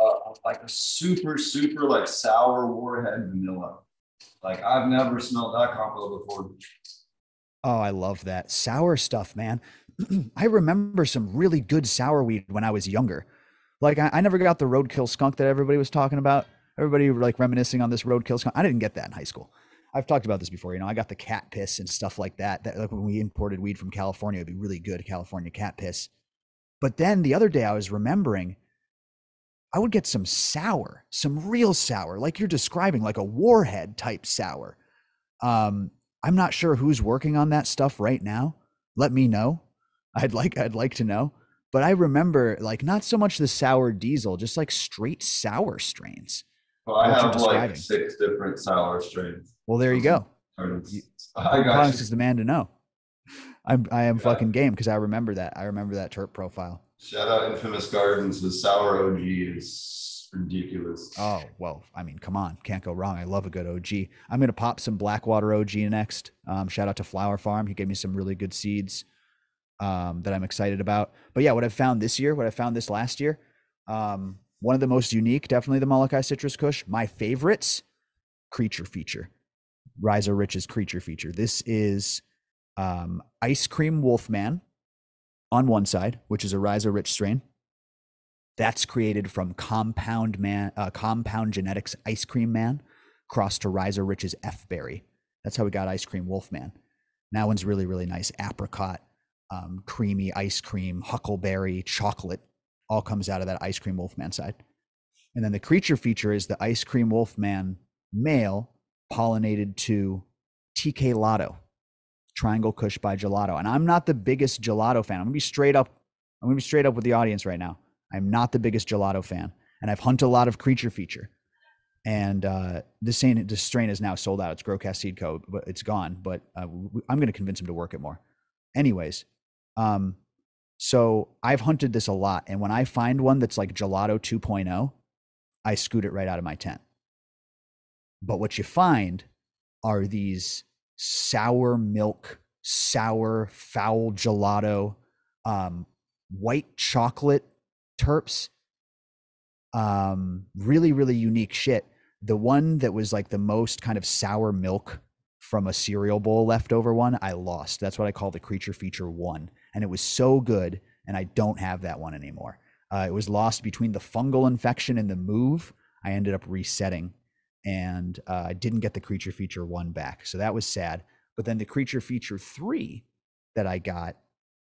uh, like a super, super like sour warhead vanilla. Like I've never smelled that combo before. Oh, I love that sour stuff, man. I remember some really good sour weed when I was younger. Like I, I never got the roadkill skunk that everybody was talking about. Everybody like reminiscing on this roadkill skunk. I didn't get that in high school. I've talked about this before. You know, I got the cat piss and stuff like that. That like when we imported weed from California, it'd be really good California cat piss. But then the other day I was remembering, I would get some sour, some real sour, like you're describing, like a warhead type sour. Um, I'm not sure who's working on that stuff right now. Let me know. I'd like, I'd like to know. But I remember like not so much the sour diesel, just like straight sour strains. Well, I have like six different sour strains. Well, there you go. I got you. Is the man to know. I'm, I am yeah. fucking game because I remember that. I remember that terp profile. Shout out Infamous Gardens. The sour O G is ridiculous. Oh, well, I mean, come on. Can't go wrong. I love a good O G. I'm going to pop some Blackwater O G next. Um, shout out to Flower Farm. He gave me some really good seeds. Um, that I'm excited about. But yeah, what I've found this year, what I found this last year, um, one of the most unique, definitely the Molokai Citrus Kush. My favorites, Creature Feature, Rizo Rich's Creature Feature. This is um, Ice Cream Wolfman on one side, which is a Rizo Rich strain. That's created from Compound Man, uh, Compound Genetics Ice Cream Man, crossed to Rizo Rich's F-Berry. That's how we got Ice Cream Wolfman. And that one's really, really nice. Apricot. Um, creamy ice cream, huckleberry, chocolate, all comes out of that Ice Cream Wolfman side. And then the Creature Feature is the Ice Cream Wolfman male pollinated to T K Lotto, Triangle Kush by Gelato. And I'm not the biggest Gelato fan. I'm gonna be straight up. I'm gonna be straight up with the audience right now. I'm not the biggest Gelato fan, and I've hunted a lot of Creature Feature. And uh, this, ain't, this strain is now sold out. It's Growcast Seed Co. But it's gone. But uh, I'm gonna convince him to work it more. Anyways. Um, so I've hunted this a lot. And when I find one that's like Gelato two point oh, I scoot it right out of my tent. But what you find are these sour milk, sour, foul Gelato, um, white chocolate terps. Um, really, really unique shit. The one that was like the most kind of sour milk from a cereal bowl leftover one, I lost. That's what I call the Creature Feature one. And it was so good, and I don't have that one anymore. Uh, it was lost between the fungal infection and the move. I ended up resetting, and uh, I didn't get the Creature Feature one back. So that was sad. But then the Creature Feature three that I got,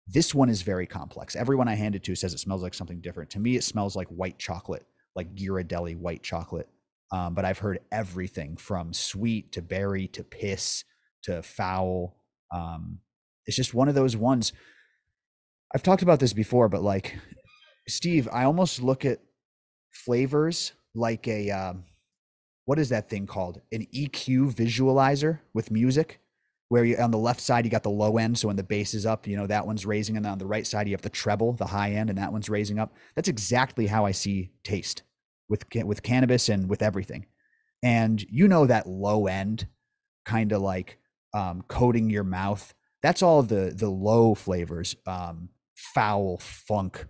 this one is very complex. Everyone I hand it to says it smells like something different. To me, it smells like white chocolate, like Ghirardelli white chocolate. Um, but I've heard everything from sweet to berry to piss to foul. Um, it's just one of those ones. I've talked about this before, but like, Steve, I almost look at flavors like a, um, what is that thing called? An E Q visualizer with music, where you on the left side, you got the low end. So when the bass is up, you know, that one's raising. And on the right side, you have the treble, the high end, and that one's raising up. That's exactly how I see taste with, with cannabis and with everything. And you know, that low end kind of like um, coating your mouth. That's all the, the low flavors, um, foul funk,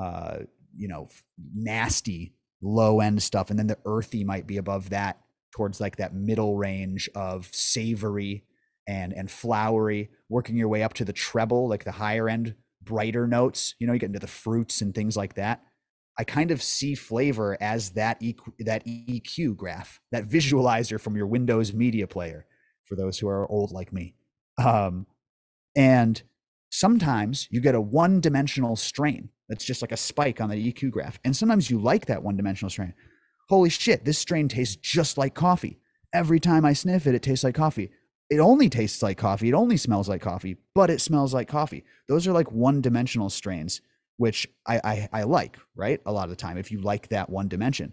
uh, you know, nasty low end stuff. And then the earthy might be above that towards like that middle range of savory and, and flowery, working your way up to the treble, like the higher end, brighter notes, you know, you get into the fruits and things like that. I kind of see flavor as that E Q, that E Q graph, that visualizer from your Windows media player, for those who are old like me. Um, and sometimes you get a one-dimensional strain that's just like a spike on the E Q graph. And sometimes you like that one-dimensional strain. holy shit, this strain tastes just like coffee. Every time I sniff it, it tastes like coffee. It only tastes like coffee. It only smells like coffee, but it smells like coffee. Those are like one-dimensional strains, which I, I, I like, right? A lot of the time, if you like that one dimension.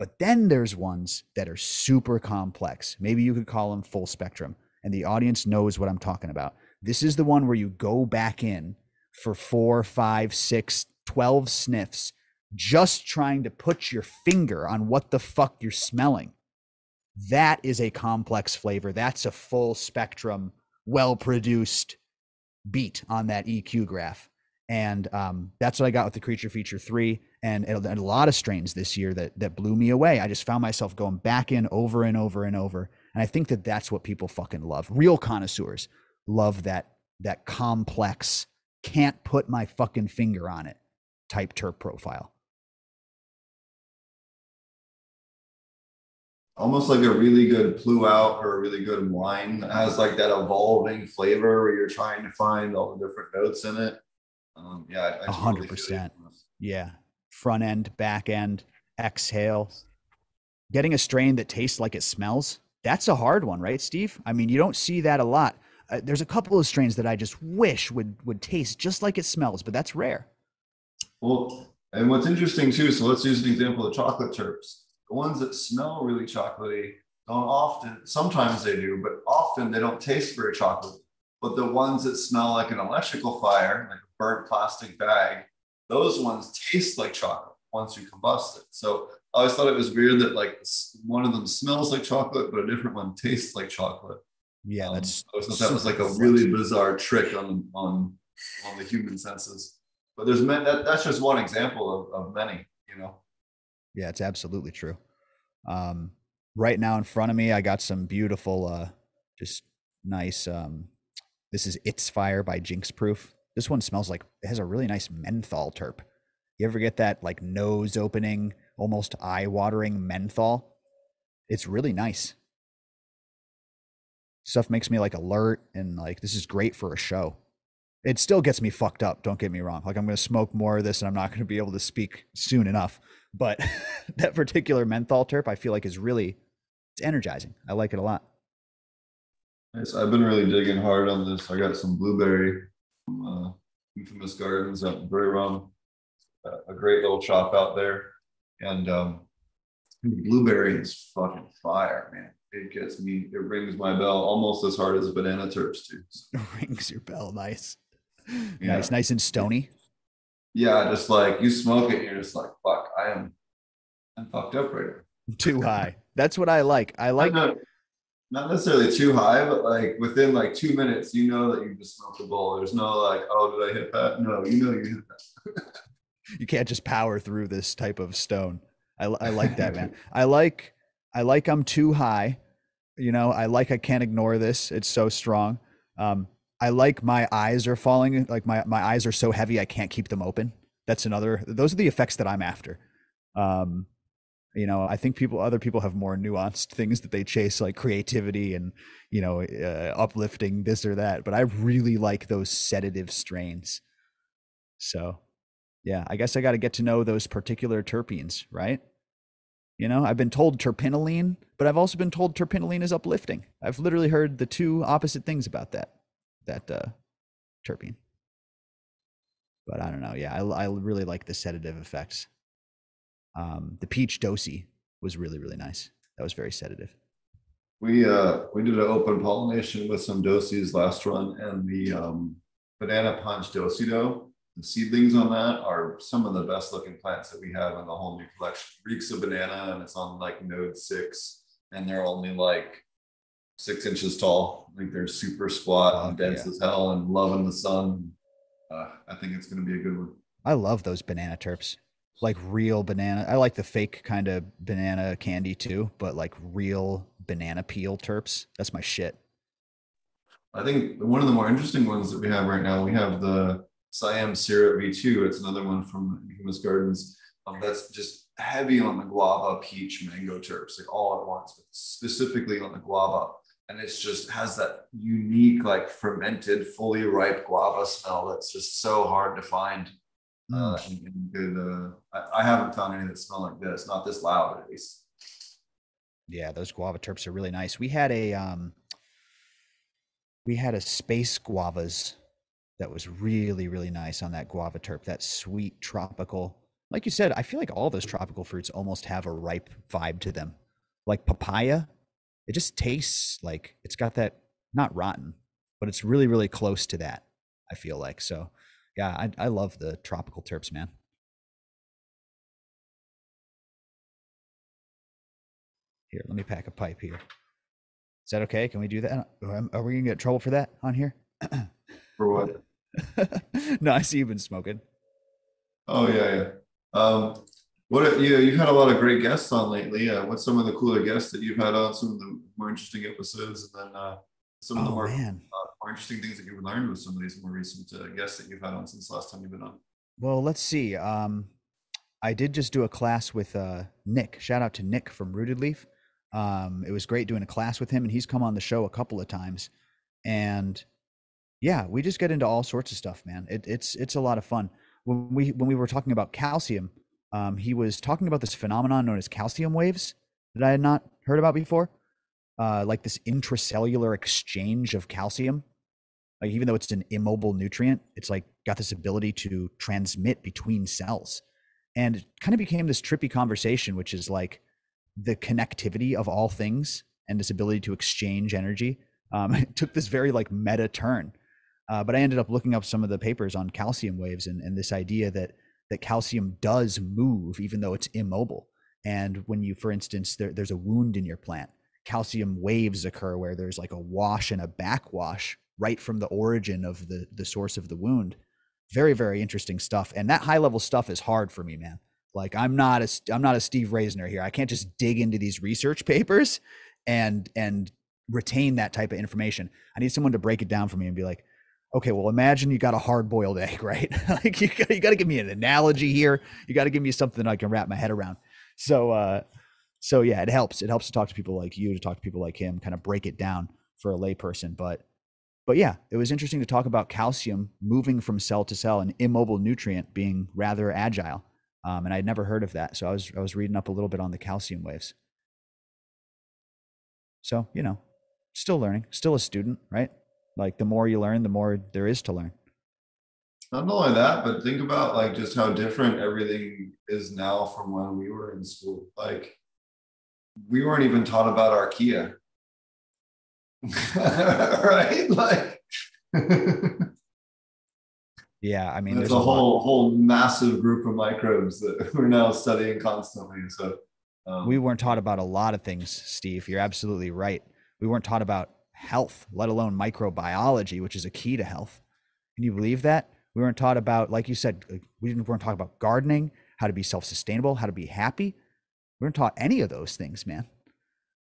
But then there's ones that are super complex. Maybe you could call them full spectrum, and the audience knows what I'm talking about. This is the one where you go back in for four, five, six, twelve sniffs, just trying to put your finger on what the fuck you're smelling. That is a complex flavor. That's a full spectrum, well-produced beat on that E Q graph. And um, that's what I got with the Creature Feature three and, and a lot of strains this year that that blew me away. I just found myself going back in over and over and over. And I think that that's what people fucking love. Real connoisseurs love that, that complex, can't put my fucking finger on it type terp profile. Almost like a really good Plu Out or a really good wine that has like that evolving flavor where you're trying to find all the different notes in it. Um, yeah, a hundred percent. Yeah. Front end, back end, exhale, getting a strain that tastes like it smells. That's a hard one, right, Steve? I mean, you don't see that a lot. Uh, there's a couple of strains that I just wish would, would taste just like it smells, but that's rare. Well, and what's interesting too, so let's use an example of chocolate terps. The ones that smell really chocolatey don't often, sometimes they do, but often they don't taste very chocolatey. But the ones that smell like an electrical fire, like a burnt plastic bag, those ones taste like chocolate once you combust it. So I always thought it was weird that like one of them smells like chocolate, but a different one tastes like chocolate. Yeah, that's. Um, I always thought that was like a really bizarre trick on on on the human senses. But there's that, that's just one example of, of many, you know. Yeah, it's absolutely true. Um, right now in front of me, I got some beautiful, uh, just nice. Um, this is It's Fire by Jinx Proof. This one smells like, it has a really nice menthol terp. You ever get that like nose opening, almost eye watering menthol? It's really nice. Stuff makes me like alert and like, this is great for a show. It still gets me fucked up. Don't get me wrong. Like I'm going to smoke more of this and I'm not going to be able to speak soon enough. But that particular menthol terp, I feel like is really, it's energizing. I like it a lot. Yes, I've been really digging hard on this. I got some blueberry from uh, Infamous Gardens at Brew Rum, a great little shop out there. And um, blueberry is fucking fire, man. It gets me, it rings my bell almost as hard as banana terps do. It rings your bell, nice. Yeah. Nice, nice and stony. Yeah, just like you smoke it, and you're just like, fuck, I am, I'm fucked up right now. Too high. That's what I like. I like not, not necessarily too high, but like within like two minutes, you know that you just smoked a bowl. There's no like, oh, did I hit that? No, you know you hit that. You can't just power through this type of stone. I, I like that, man. I like, I like I'm too high. You know, I like I can't ignore this. It's so strong. Um, I like my eyes are falling, like my, my eyes are so heavy I can't keep them open. That's another, those are the effects that I'm after. Um, you know, I think people, other people have more nuanced things that they chase, like creativity and, you know, uh, uplifting this or that. But I really like those sedative strains. So, yeah, I guess I got to get to know those particular terpenes, right? You know, I've been told terpenoline, but I've also been told terpenoline is uplifting. I've literally heard the two opposite things about that. that uh terpene. But I don't know. Yeah, I, I really like the sedative effects. Um the peach dosi was really, really nice. That was very sedative. We uh we did an open pollination with some dosis last run, and the um banana punch dosido, the seedlings on that are some of the best looking plants that we have in the whole new collection. Reeks of banana, and it's on like node six, and they're only like six inches tall. Like they're super squat and dense yeah. as hell and loving the sun. Uh, I think it's going to be a good one. I love those banana terps, like real banana. I like the fake kind of banana candy too, but like real banana peel terps. That's my shit. I think one of the more interesting ones that we have right now, we have the Siam Syrup V two. It's another one from Infamous Gardens. Um, that's just heavy on the guava, peach, mango terps, like all at once, but specifically on the guava. And it's just has that unique, like fermented, fully ripe guava smell that's just so hard to find. Uh, and you could, uh, I, I haven't found any that smell like this, not this loud at least. Yeah, those guava terps are really nice. We had a um, we had a space guavas that was really, really nice on that guava terp. That sweet tropical, like you said, I feel like all those tropical fruits almost have a ripe vibe to them. Like papaya, it just tastes like it's got that, not rotten, but it's really, really close to that, I feel like. So yeah, I, I love the tropical terps, man. Here, let me pack a pipe here. Is that okay? Can we do that? Are we gonna get in trouble for that on here? For what? No, I see you've been smoking. Oh yeah, yeah. Um, what if, you know, you've had a lot of great guests on lately. Uh, what's some of the cooler guests that you've had on? Some of the more interesting episodes, and then uh, some of oh, the more, uh, more interesting things that you've learned with some of these more recent uh, guests that you've had on since last time you've been on. Well, let's see. Um, I did just do a class with uh, Nick. Shout out to Nick from Rooted Leaf. Um, it was great doing a class with him, and he's come on the show a couple of times. And yeah, we just get into all sorts of stuff, man. It, it's it's a lot of fun. When we when we were talking about calcium, um, he was talking about this phenomenon known as calcium waves that I had not heard about before, uh, like this intracellular exchange of calcium. Like even though it's an immobile nutrient, it's like got this ability to transmit between cells. And it kind of became this trippy conversation, which is like the connectivity of all things and this ability to exchange energy. Um, it took this very like meta turn, uh, but I ended up looking up some of the papers on calcium waves and, and this idea that that calcium does move even though it's immobile. And when you, for instance, there, there's a wound in your plant, calcium waves occur where there's like a wash and a backwash right from the origin of the the source of the wound. Very, very interesting stuff. And that high level stuff is hard for me, man. Like I'm not a, I'm not a Steve Reisner here. I can't just dig into these research papers and, and retain that type of information. I need someone to break it down for me and be like, okay, well, imagine you got a hard boiled egg, right? Like you got, you got to give me an analogy here. You got to give me something I can wrap my head around. So, uh, so yeah, it helps. It helps to talk to people like you, to talk to people like him, kind of break it down for a layperson. But But yeah, it was interesting to talk about calcium moving from cell to cell, an immobile nutrient being rather agile. Um, and I'd never heard of that. So I was, I was reading up a little bit on the calcium waves. So, you know, still learning, still a student, right? Like the more you learn, the more there is to learn. Not only that, but think about like just how different everything is now from when we were in school. Like we weren't even taught about archaea. Right, like yeah, I mean, there's a, a whole lot. whole massive group of microbes that we're now studying constantly. So um, we weren't taught about a lot of things, Steve. You're absolutely right. We weren't taught about health, let alone microbiology, which is a key to health. Can you believe that? We weren't taught about, like you said, we didn't weren't taught about gardening, how to be self-sustainable, how to be happy. We weren't taught any of those things, man.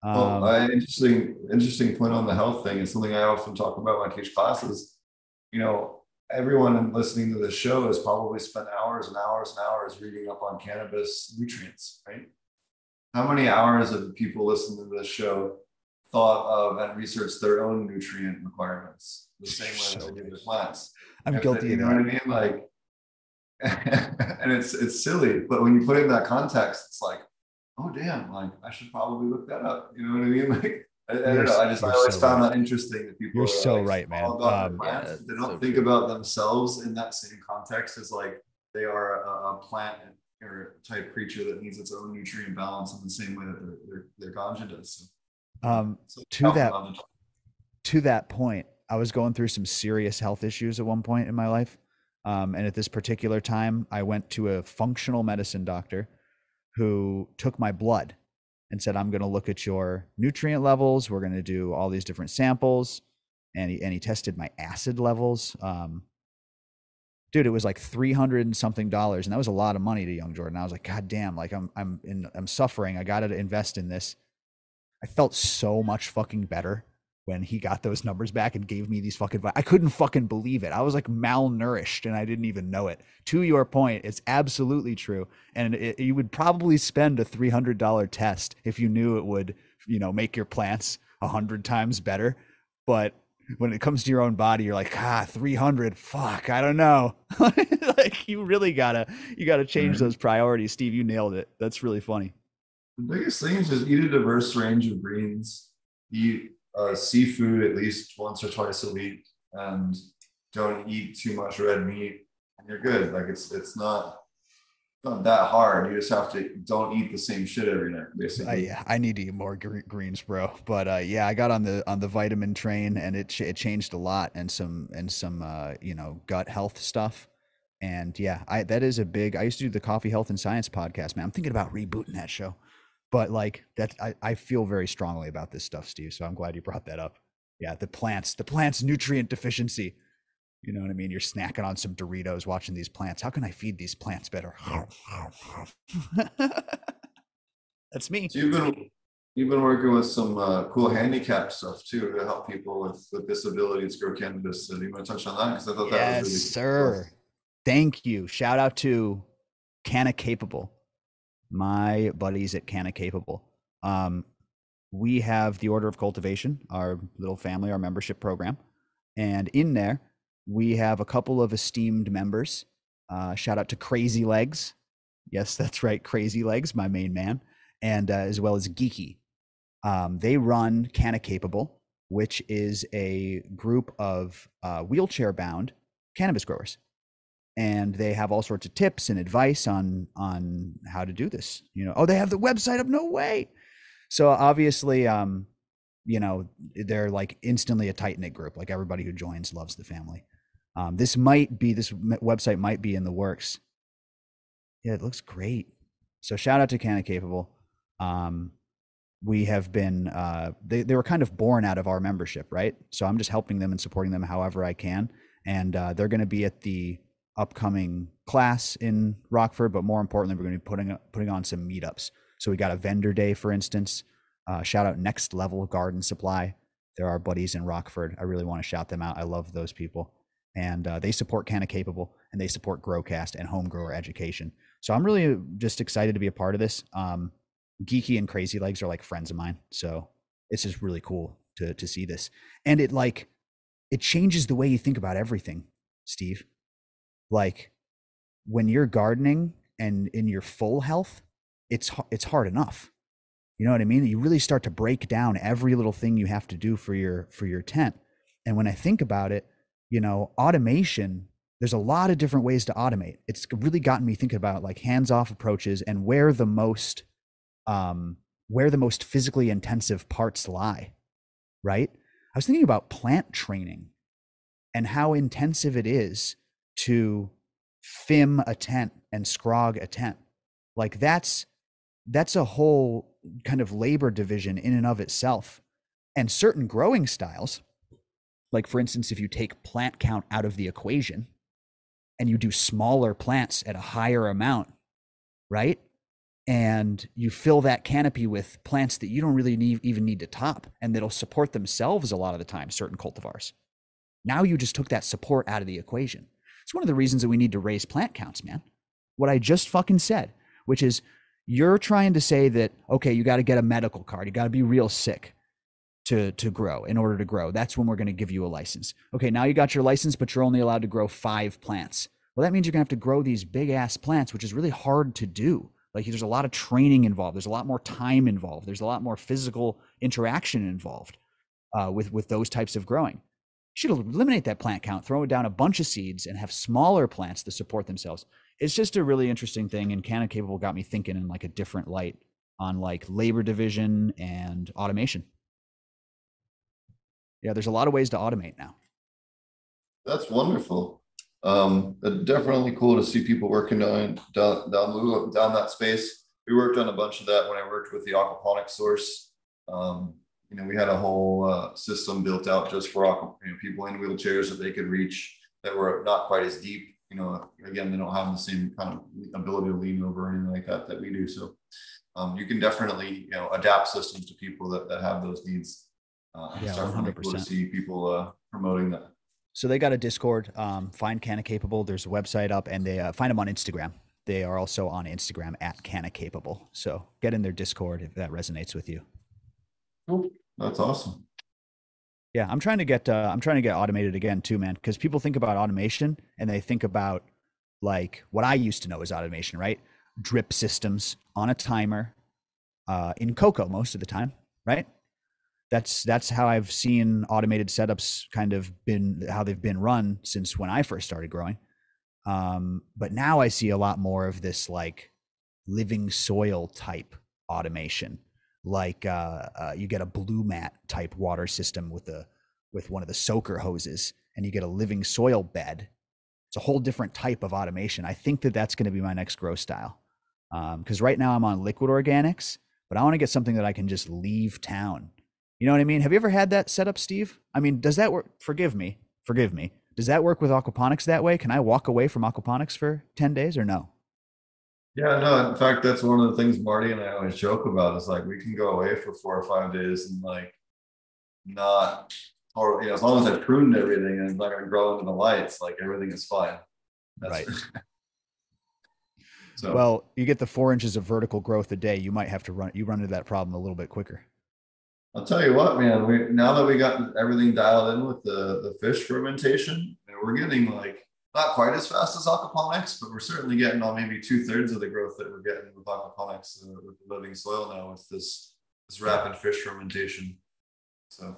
Well, an interesting, interesting point on the health thing is something I often talk about when I teach classes. You know, everyone listening to this show has probably spent hours and hours and hours reading up on cannabis nutrients, right? How many hours have people listening to this show thought of and researched their own nutrient requirements the same way that we do with plants? I'm if guilty. They, you know what I mean? Like, and it's it's silly, but when you put it in that context, it's like, oh damn, like I should probably look that up. You know what I mean? Like I, I don't know. I just I always so found right. that interesting that people You're are so like, right, man. Um, plants, yeah, they don't so think true. about themselves in that same context as like they are a, a plant or type creature that needs its own nutrient balance in the same way that their their, their ganja does. So, um so to that ganja. to that point, I was going through some serious health issues at one point in my life. Um, and at this particular time, I went to a functional medicine doctor who took my blood and said, I'm going to look at your nutrient levels. We're going to do all these different samples. And he, and he tested my acid levels. Um, dude, it was like three hundred and something dollars. And that was a lot of money to young Jordan. I was like, God damn, like I'm, I'm, in, I'm suffering. I got to invest in this. I felt so much fucking better when he got those numbers back and gave me these fucking, I couldn't fucking believe it. I was like malnourished and I didn't even know it. To your point, it's absolutely true. And it, you would probably spend a three hundred dollar test if you knew it would, you know, make your plants a hundred times better. But when it comes to your own body, you're like, ah, three hundred, fuck, I don't know. Like, you really gotta, you gotta change right. those priorities. Steve, you nailed it. That's really funny. The biggest thing is just eat a diverse range of greens. Eat uh, seafood at least once or twice a week, and don't eat too much red meat, and you're good. Like, it's, it's not, not that hard. You just have to don't eat the same shit every night, basically. Uh, yeah, I need to eat more gre greens, bro. But uh, yeah, I got on the on the vitamin train, and it ch it changed a lot, and some and some uh, you know, gut health stuff. And yeah, I that is a big. I used to do the Coffee, Health, and Science podcast, man. I'm thinking about rebooting that show. But like that, I, I feel very strongly about this stuff, Steve. So I'm glad you brought that up. Yeah, the plants, the plants' nutrient deficiency. You know what I mean? You're snacking on some Doritos, watching these plants. How can I feed these plants better? That's me. So you've been you've been working with some uh, cool handicap stuff too to help people with, with disabilities grow cannabis. So do you want to touch on that? Because I thought yes, that was really sir. Cool. Thank you. Shout out to Canna Capable. My buddies at Canna Capable. Um, we have the Order of Cultivation, our little family, our membership program. And in there, we have a couple of esteemed members. Uh, shout out to Crazy Legs. Yes, that's right. Crazy Legs, my main man. And uh, as well as Geeky. Um, they run Canna Capable, which is a group of uh, wheelchair-bound cannabis growers. And they have all sorts of tips and advice on on how to do this. You know, oh, they have the website up. No way. So obviously, um, you know, they're like instantly a tight knit group. Like, everybody who joins loves the family. Um, this might be this website might be in the works. Yeah, it looks great. So shout out to Canna Capable. Um, we have been uh, they they were kind of born out of our membership, right? So I'm just helping them and supporting them however I can. And uh, they're going to be at the upcoming class in Rockford, but more importantly, we're going to be putting putting on some meetups. So we got a vendor day, for instance. Uh, shout out Next Level Garden Supply. They're our buddies in Rockford. I really want to shout them out. I love those people, and uh, they support Canna Capable, and they support Growcast and home grower education. So I'm really just excited to be a part of this. Um, Geeky and Crazy Legs are like friends of mine, so it's just really cool to to see this, and it like it changes the way you think about everything, Steve. Like, when you're gardening and in your full health, it's, it's hard enough. You know what I mean? You really start to break down every little thing you have to do for your, for your tent. And when I think about it, you know, automation, there's a lot of different ways to automate. It's really gotten me thinking about like hands-off approaches and where the most, um, where the most physically intensive parts lie, right? I was thinking about plant training and how intensive it is to F I M a tent and scrog a tent. Like, that's that's a whole kind of labor division in and of itself. And certain growing styles, like for instance, if you take plant count out of the equation and you do smaller plants at a higher amount, right? And you fill that canopy with plants that you don't really need, even need to top, and that'll support themselves a lot of the time, certain cultivars. Now you just took that support out of the equation. It's one of the reasons that we need to raise plant counts, man. What I just fucking said, which is you're trying to say that, okay, you got to get a medical card. You got to be real sick to, to grow in order to grow. That's when we're going to give you a license. Okay, now you got your license, but you're only allowed to grow five plants. Well, that means you're going to have to grow these big ass plants, which is really hard to do. Like, there's a lot of training involved. There's a lot more time involved. There's a lot more physical interaction involved uh, with, with those types of growing. Should eliminate that plant count, throw it down a bunch of seeds, and have smaller plants to support themselves. It's just a really interesting thing, and Canna Capable got me thinking in like a different light on like labor division and automation. Yeah, there's a lot of ways to automate now. That's wonderful. Um, definitely cool to see people working down down down, down that space. We worked on a bunch of that when I worked with the Aquaponic Source. Um, You know, we had a whole uh, system built out just for you know, people in wheelchairs that they could reach that were not quite as deep. You know, again, they don't have the same kind of ability to lean over or anything like that that we do. So um, you can definitely, you know, adapt systems to people that, that have those needs. Uh, yeah, one hundred percent. Cool to see people uh, promoting that. So they got a Discord, um, find Canna Capable. There's a website up, and they uh, find them on Instagram. They are also on Instagram at Canna Capable. So get in their Discord if that resonates with you. That's awesome. Yeah, I'm trying to get uh, I'm trying to get automated again too, man, because people think about automation and they think about like what I used to know is automation, right? Drip systems on a timer uh, in cocoa most of the time, right? That's that's how I've seen automated setups kind of been how they've been run since when I first started growing. Um, but now I see a lot more of this like living soil type automation. Like uh, uh, you get a blue mat type water system with a with one of the soaker hoses, and you get a living soil bed. It's a whole different type of automation. I think that that's going to be my next grow style, because um, right now I'm on liquid organics, but I want to get something that I can just leave town. You know what I mean? Have you ever had that set up, Steve? I mean, does that work? Forgive me, forgive me. Does that work with aquaponics that way? Can I walk away from aquaponics for ten days or no? Yeah, no, in fact, that's one of the things Marty and I always joke about is like, we can go away for four or five days and like not, or, you know, as long as I pruned everything and it's not going to grow into the lights, like everything is fine. That's right. So, well, you get the four inches of vertical growth a day. You might have to run, you run into that problem a little bit quicker. I'll tell you what, man, we, now that we got everything dialed in with the, the fish fermentation, and we're getting like, not quite as fast as aquaponics, but we're certainly getting on maybe two thirds of the growth that we're getting with aquaponics uh, with the living soil now with this this rapid fish fermentation. So,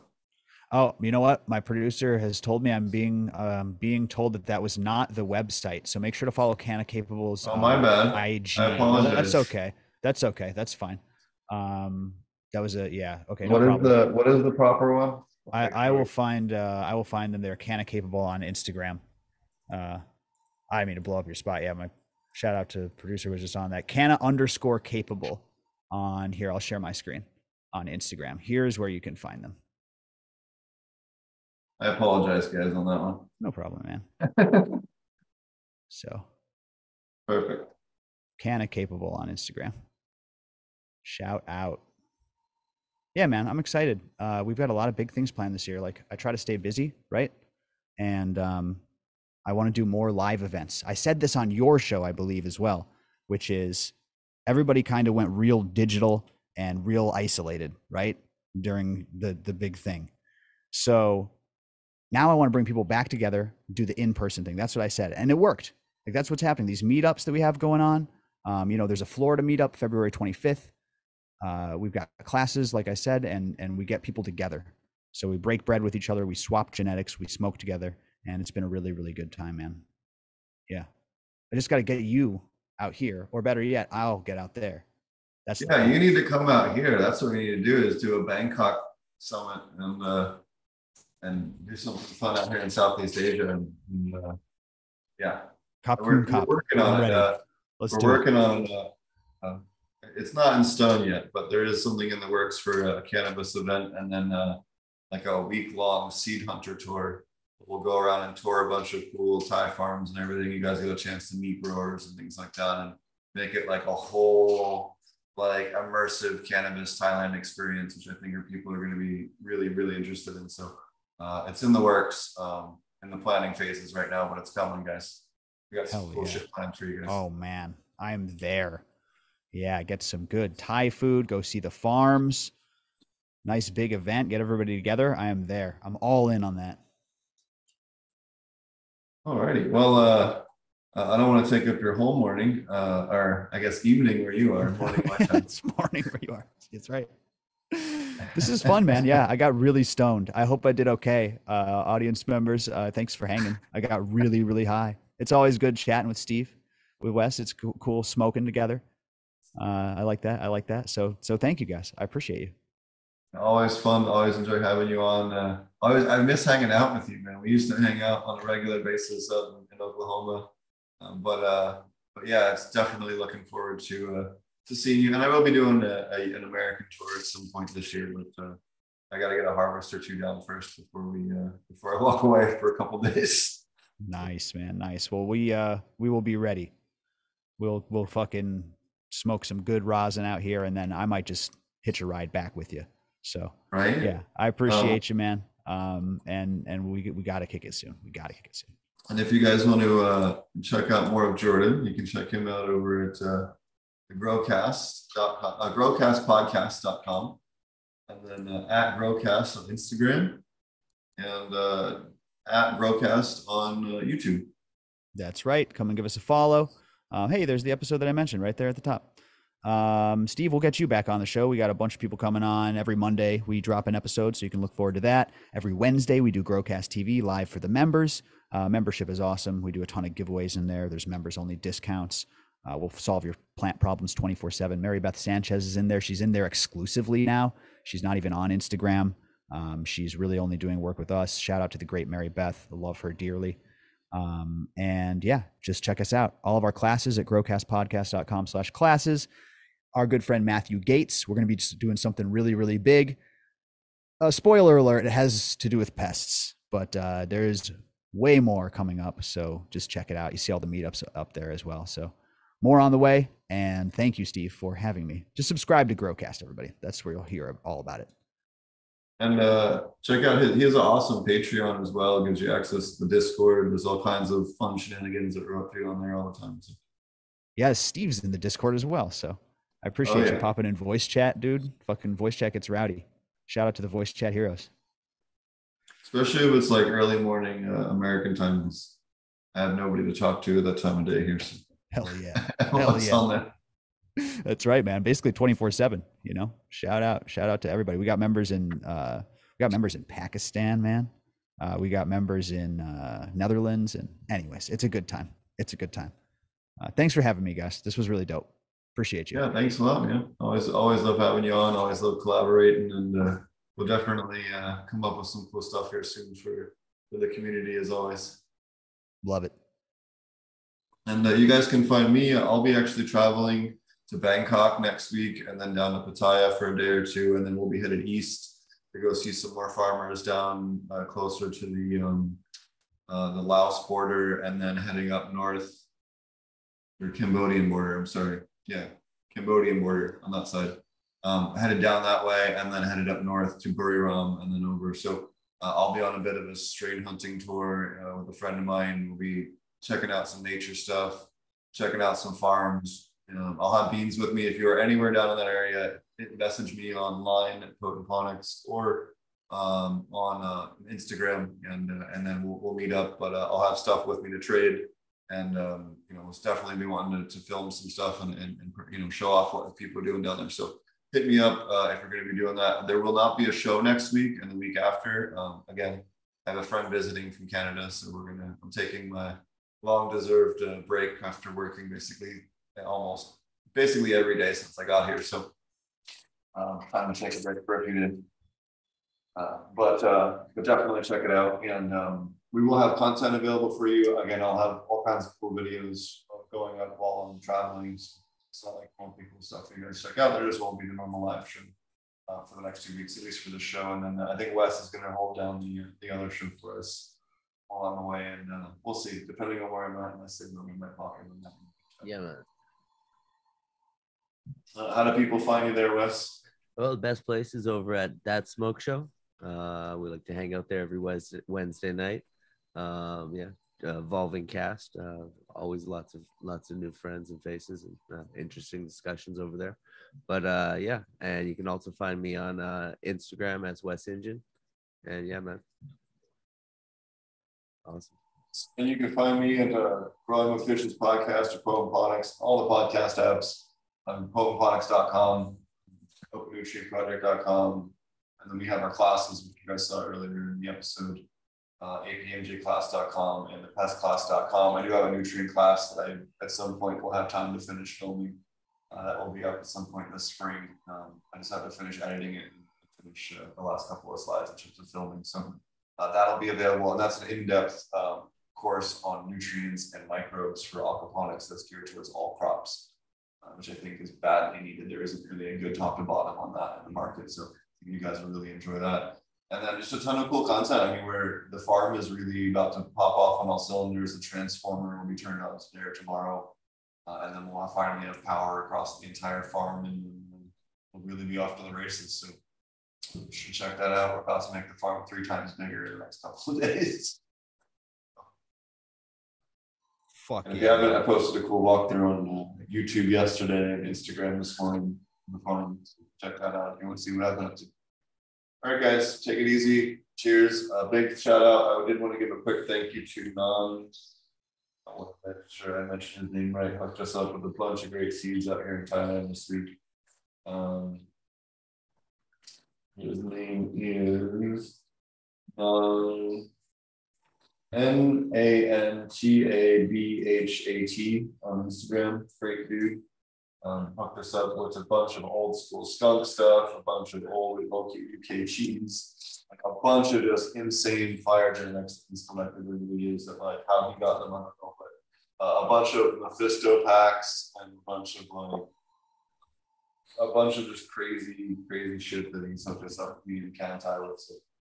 oh, you know what? My producer has told me I'm being um, being told that that was not the website. So make sure to follow Canna Capable's. Oh, my um, bad. I G. I apologize. That's okay. That's okay. That's fine. Um, that was a yeah. Okay. What no is problem. the what is the proper one? I I will find uh, I will find them there. Canna Capable on Instagram. Uh, I mean to blow up your spot. Yeah, my shout out to producer was just on that. Canna underscore capable on here. I'll share my screen on Instagram. Here's where you can find them. I apologize, guys, on that one. No problem, man. So perfect. Canna capable on Instagram. Shout out. Yeah, man, I'm excited. Uh, we've got a lot of big things planned this year. Like I try to stay busy, right? And um, I want to do more live events. I said this on your show, I believe, as well, which is everybody kind of went real digital and real isolated, right? During the, the big thing. So now I want to bring people back together, do the in-person thing. That's what I said. And it worked. Like that's what's happening. These meetups that we have going on, um, you know, there's a Florida meetup February twenty-fifth. Uh, we've got classes, like I said, and, and we get people together. So we break bread with each other. We swap genetics. We smoke together. And it's been a really, really good time, man. Yeah. I just got to get you out here, or better yet, I'll get out there. That's yeah, the you need to come out here. That's what we need to do is do a Bangkok summit and uh, and do something fun out here in Southeast Asia. And, and uh, yeah, Cop we're, we're working on it. Uh, Let's we're do working it. on uh, uh, it's not in stone yet, but there is something in the works for a cannabis event, and then uh, like a week long seed hunter tour. We'll go around and tour a bunch of cool Thai farms and everything. You guys get a chance to meet growers and things like that, and make it like a whole like immersive cannabis Thailand experience, which I think are people are going to be really, really interested in. So uh, it's in the works, um, in the planning phases right now, but it's coming, guys. We got some Hell cool yeah. shit planned for you guys. Oh man, I'm there. Yeah, get some good Thai food. Go see the farms. Nice big event. Get everybody together. I am there. I'm all in on that. Alrighty. Well, uh, I don't want to take up your whole morning, uh, or I guess evening where you are. Morning, my time. It's morning where you are. It's right. This is fun, man. Yeah, I got really stoned. I hope I did okay. Uh, audience members, uh, thanks for hanging. I got really, really high. It's always good chatting with Steve, with Wes. It's cool, cool smoking together. Uh, I like that. I like that. So, so thank you guys. I appreciate you. Always fun. Always enjoy having you on. Uh, always, I miss hanging out with you, man. We used to hang out on a regular basis up in, in Oklahoma, um, but uh, but yeah, it's definitely looking forward to uh, to seeing you. And I will be doing a, a, an American tour at some point this year, but uh, I got to get a harvest or two down first before we uh, before I walk away for a couple days. Nice, man. Nice. Well, we uh we will be ready. We'll we'll fucking smoke some good rosin out here, and then I might just hitch a ride back with you. So right? Yeah, I appreciate um, you, man. Um, and and we we gotta kick it soon. We gotta kick it soon. And if you guys want to uh, check out more of Jordan, you can check him out over at uh, the Growcast uh, growcastpodcast dot com, and then uh, at Growcast on Instagram. and uh, at Growcast on uh, YouTube. That's right. Come and give us a follow. Uh, hey, there's the episode that I mentioned right there at the top. Um, Steve, we'll get you back on the show. We got a bunch of people coming on. Every Monday we drop an episode, so you can look forward to that. Every Wednesday we do Growcast T V live for the members. Uh, membership is awesome. We do a ton of giveaways in there. There's members only discounts. Uh, we'll solve your plant problems twenty-four seven. Mary Beth Sanchez is in there. She's in there exclusively now. She's not even on Instagram. Um, she's really only doing work with us. Shout out to the great Mary Beth. I love her dearly. Um, and yeah, just check us out. All of our classes at growcast podcast dot com slash classes. Our good friend, Matthew Gates, we're going to be just doing something really, really big. Uh, spoiler alert, it has to do with pests, but uh, there's way more coming up. So just check it out. You see all the meetups up there as well. So more on the way. And thank you, Steve, for having me. Just subscribe to Growcast, everybody. That's where you'll hear all about it. And uh, check out his, he has an awesome Patreon as well. It gives you access to the Discord. There's all kinds of fun shenanigans that are up to you on there all the time. So. Yeah, Steve's in the Discord as well. So I appreciate oh, yeah. you popping in voice chat, dude. Fucking voice chat gets rowdy. Shout out to the voice chat heroes. Especially if it's like early morning uh, American times. I have nobody to talk to at that time of day here. So. Hell yeah. Hell yeah. On there. That's right, man. Basically twenty-four seven, you know, shout out, shout out to everybody. We got members in, uh, we got members in Pakistan, man. Uh, we got members in, uh, Netherlands, and anyways, it's a good time. It's a good time. Uh, thanks for having me, guys. This was really dope. Appreciate you. Yeah. Thanks a lot, man. Always, always love having you on. Always love collaborating, and, uh, we'll definitely, uh, come up with some cool stuff here soon for, for the community as always. Love it. And uh, you guys can find me. I'll be actually traveling to Bangkok next week, and then down to Pattaya for a day or two, and then we'll be headed east to go see some more farmers down uh, closer to the um, uh, the Laos border, and then heading up north, or Cambodian border, I'm sorry, yeah, Cambodian border on that side. Um, headed down that way, and then headed up north to Buriram, and then over. So uh, I'll be on a bit of a strain hunting tour uh, with a friend of mine. We'll be checking out some nature stuff, checking out some farms. Um, I'll have beans with me. If you're anywhere down in that area, message me online at Potentonics or um, on uh, Instagram, and uh, and then we'll, we'll meet up. But uh, I'll have stuff with me to trade, and um, you know, it's definitely be wanting to, to film some stuff and, and, and you know, show off what people are doing down there. So hit me up uh, if you're going to be doing that. There will not be a show next week and the week after. Um, again, I have a friend visiting from Canada, so we're gonna. I'm taking my long-deserved uh, break after working basically. Almost basically every day since I got here, so um, time to take a break for a few days. Uh, but uh, but definitely check it out, and um, we will have content available for you. Again, I'll have all kinds of cool videos going up while I'm traveling. So it's not like won't be cool stuff that you guys check out. There just won't be the normal live stream uh, for the next two weeks, at least for the show. And then uh, I think Wes is going to hold down the the other show for us while I'm away, and uh, we'll see. Depending on where I'm at, and my signal in my pocket. Yeah, man. Uh, how do people find you there, Wes? Well, the best place is over at That Smoke Show. Uh, we like to hang out there every Wednesday night. Um, yeah, uh, evolving cast. Uh, always lots of lots of new friends and faces, and uh, interesting discussions over there. But uh, yeah, and you can also find me on uh, Instagram as Wes Engine. And yeah, man, awesome. And you can find me at uh, Growing with Fishes podcast or Poemponics, all the podcast apps. I'm potent ponics dot com, open nutrient project dot com, and then we have our classes, which you guys saw earlier in the episode, uh, a p m j class dot com and the pest class dot com. I do have a nutrient class that I, at some point, will have time to finish filming. Uh, that will be up at some point this spring. Um, I just have to finish editing it and finish uh, the last couple of slides in terms of filming. So uh, that'll be available, and that's an in-depth um, course on nutrients and microbes for aquaponics that's geared towards all crops. Uh, which I think is badly needed. There isn't really a good top to bottom on that in the market. So you guys will really enjoy that. And then just a ton of cool content. I mean, where the farm is really about to pop off on all cylinders. The transformer will be turned on today or tomorrow. Uh, and then we'll finally have power across the entire farm, and we'll really be off to the races. So you should check that out. We're about to make the farm three times bigger in the next couple of days. Fuck and if yeah. you haven't, I posted a cool walkthrough on uh, YouTube yesterday and Instagram this morning. The farm. Check that out. You want to see what I've been up to. All right, guys, take it easy. Cheers. Uh, big shout out. I did want to give a quick thank you to Nam. I want to make sure I mentioned his name right. Hooked us up with a bunch of great seeds out here in Thailand this week. Um, his name is um, N A N T A B H A T on Instagram. Great dude. Um, hooked us up with a bunch of old school skunk stuff, a bunch of old U K cheese, like a bunch of just insane fire genetics he's collected in the videos that like how he got them, I don't know, but uh, a bunch of Mephisto packs and a bunch of like a bunch of just crazy, crazy shit that he's hooked us up me and Cantai with. So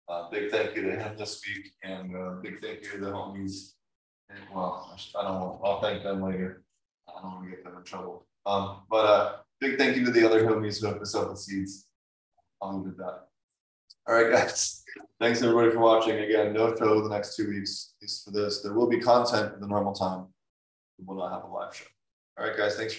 uh, big thank you to him this week, and uh, big thank you to the homies. And, well, I don't know, I'll thank them later. I don't want to get them in trouble. Um, but uh, big thank you to the other homies who hooked us up with seeds. I'll leave it at that. All right, guys. Thanks everybody for watching. Again, no show the next two weeks, at least for this. There will be content in the normal time. We will not have a live show. All right, guys. Thanks for watching.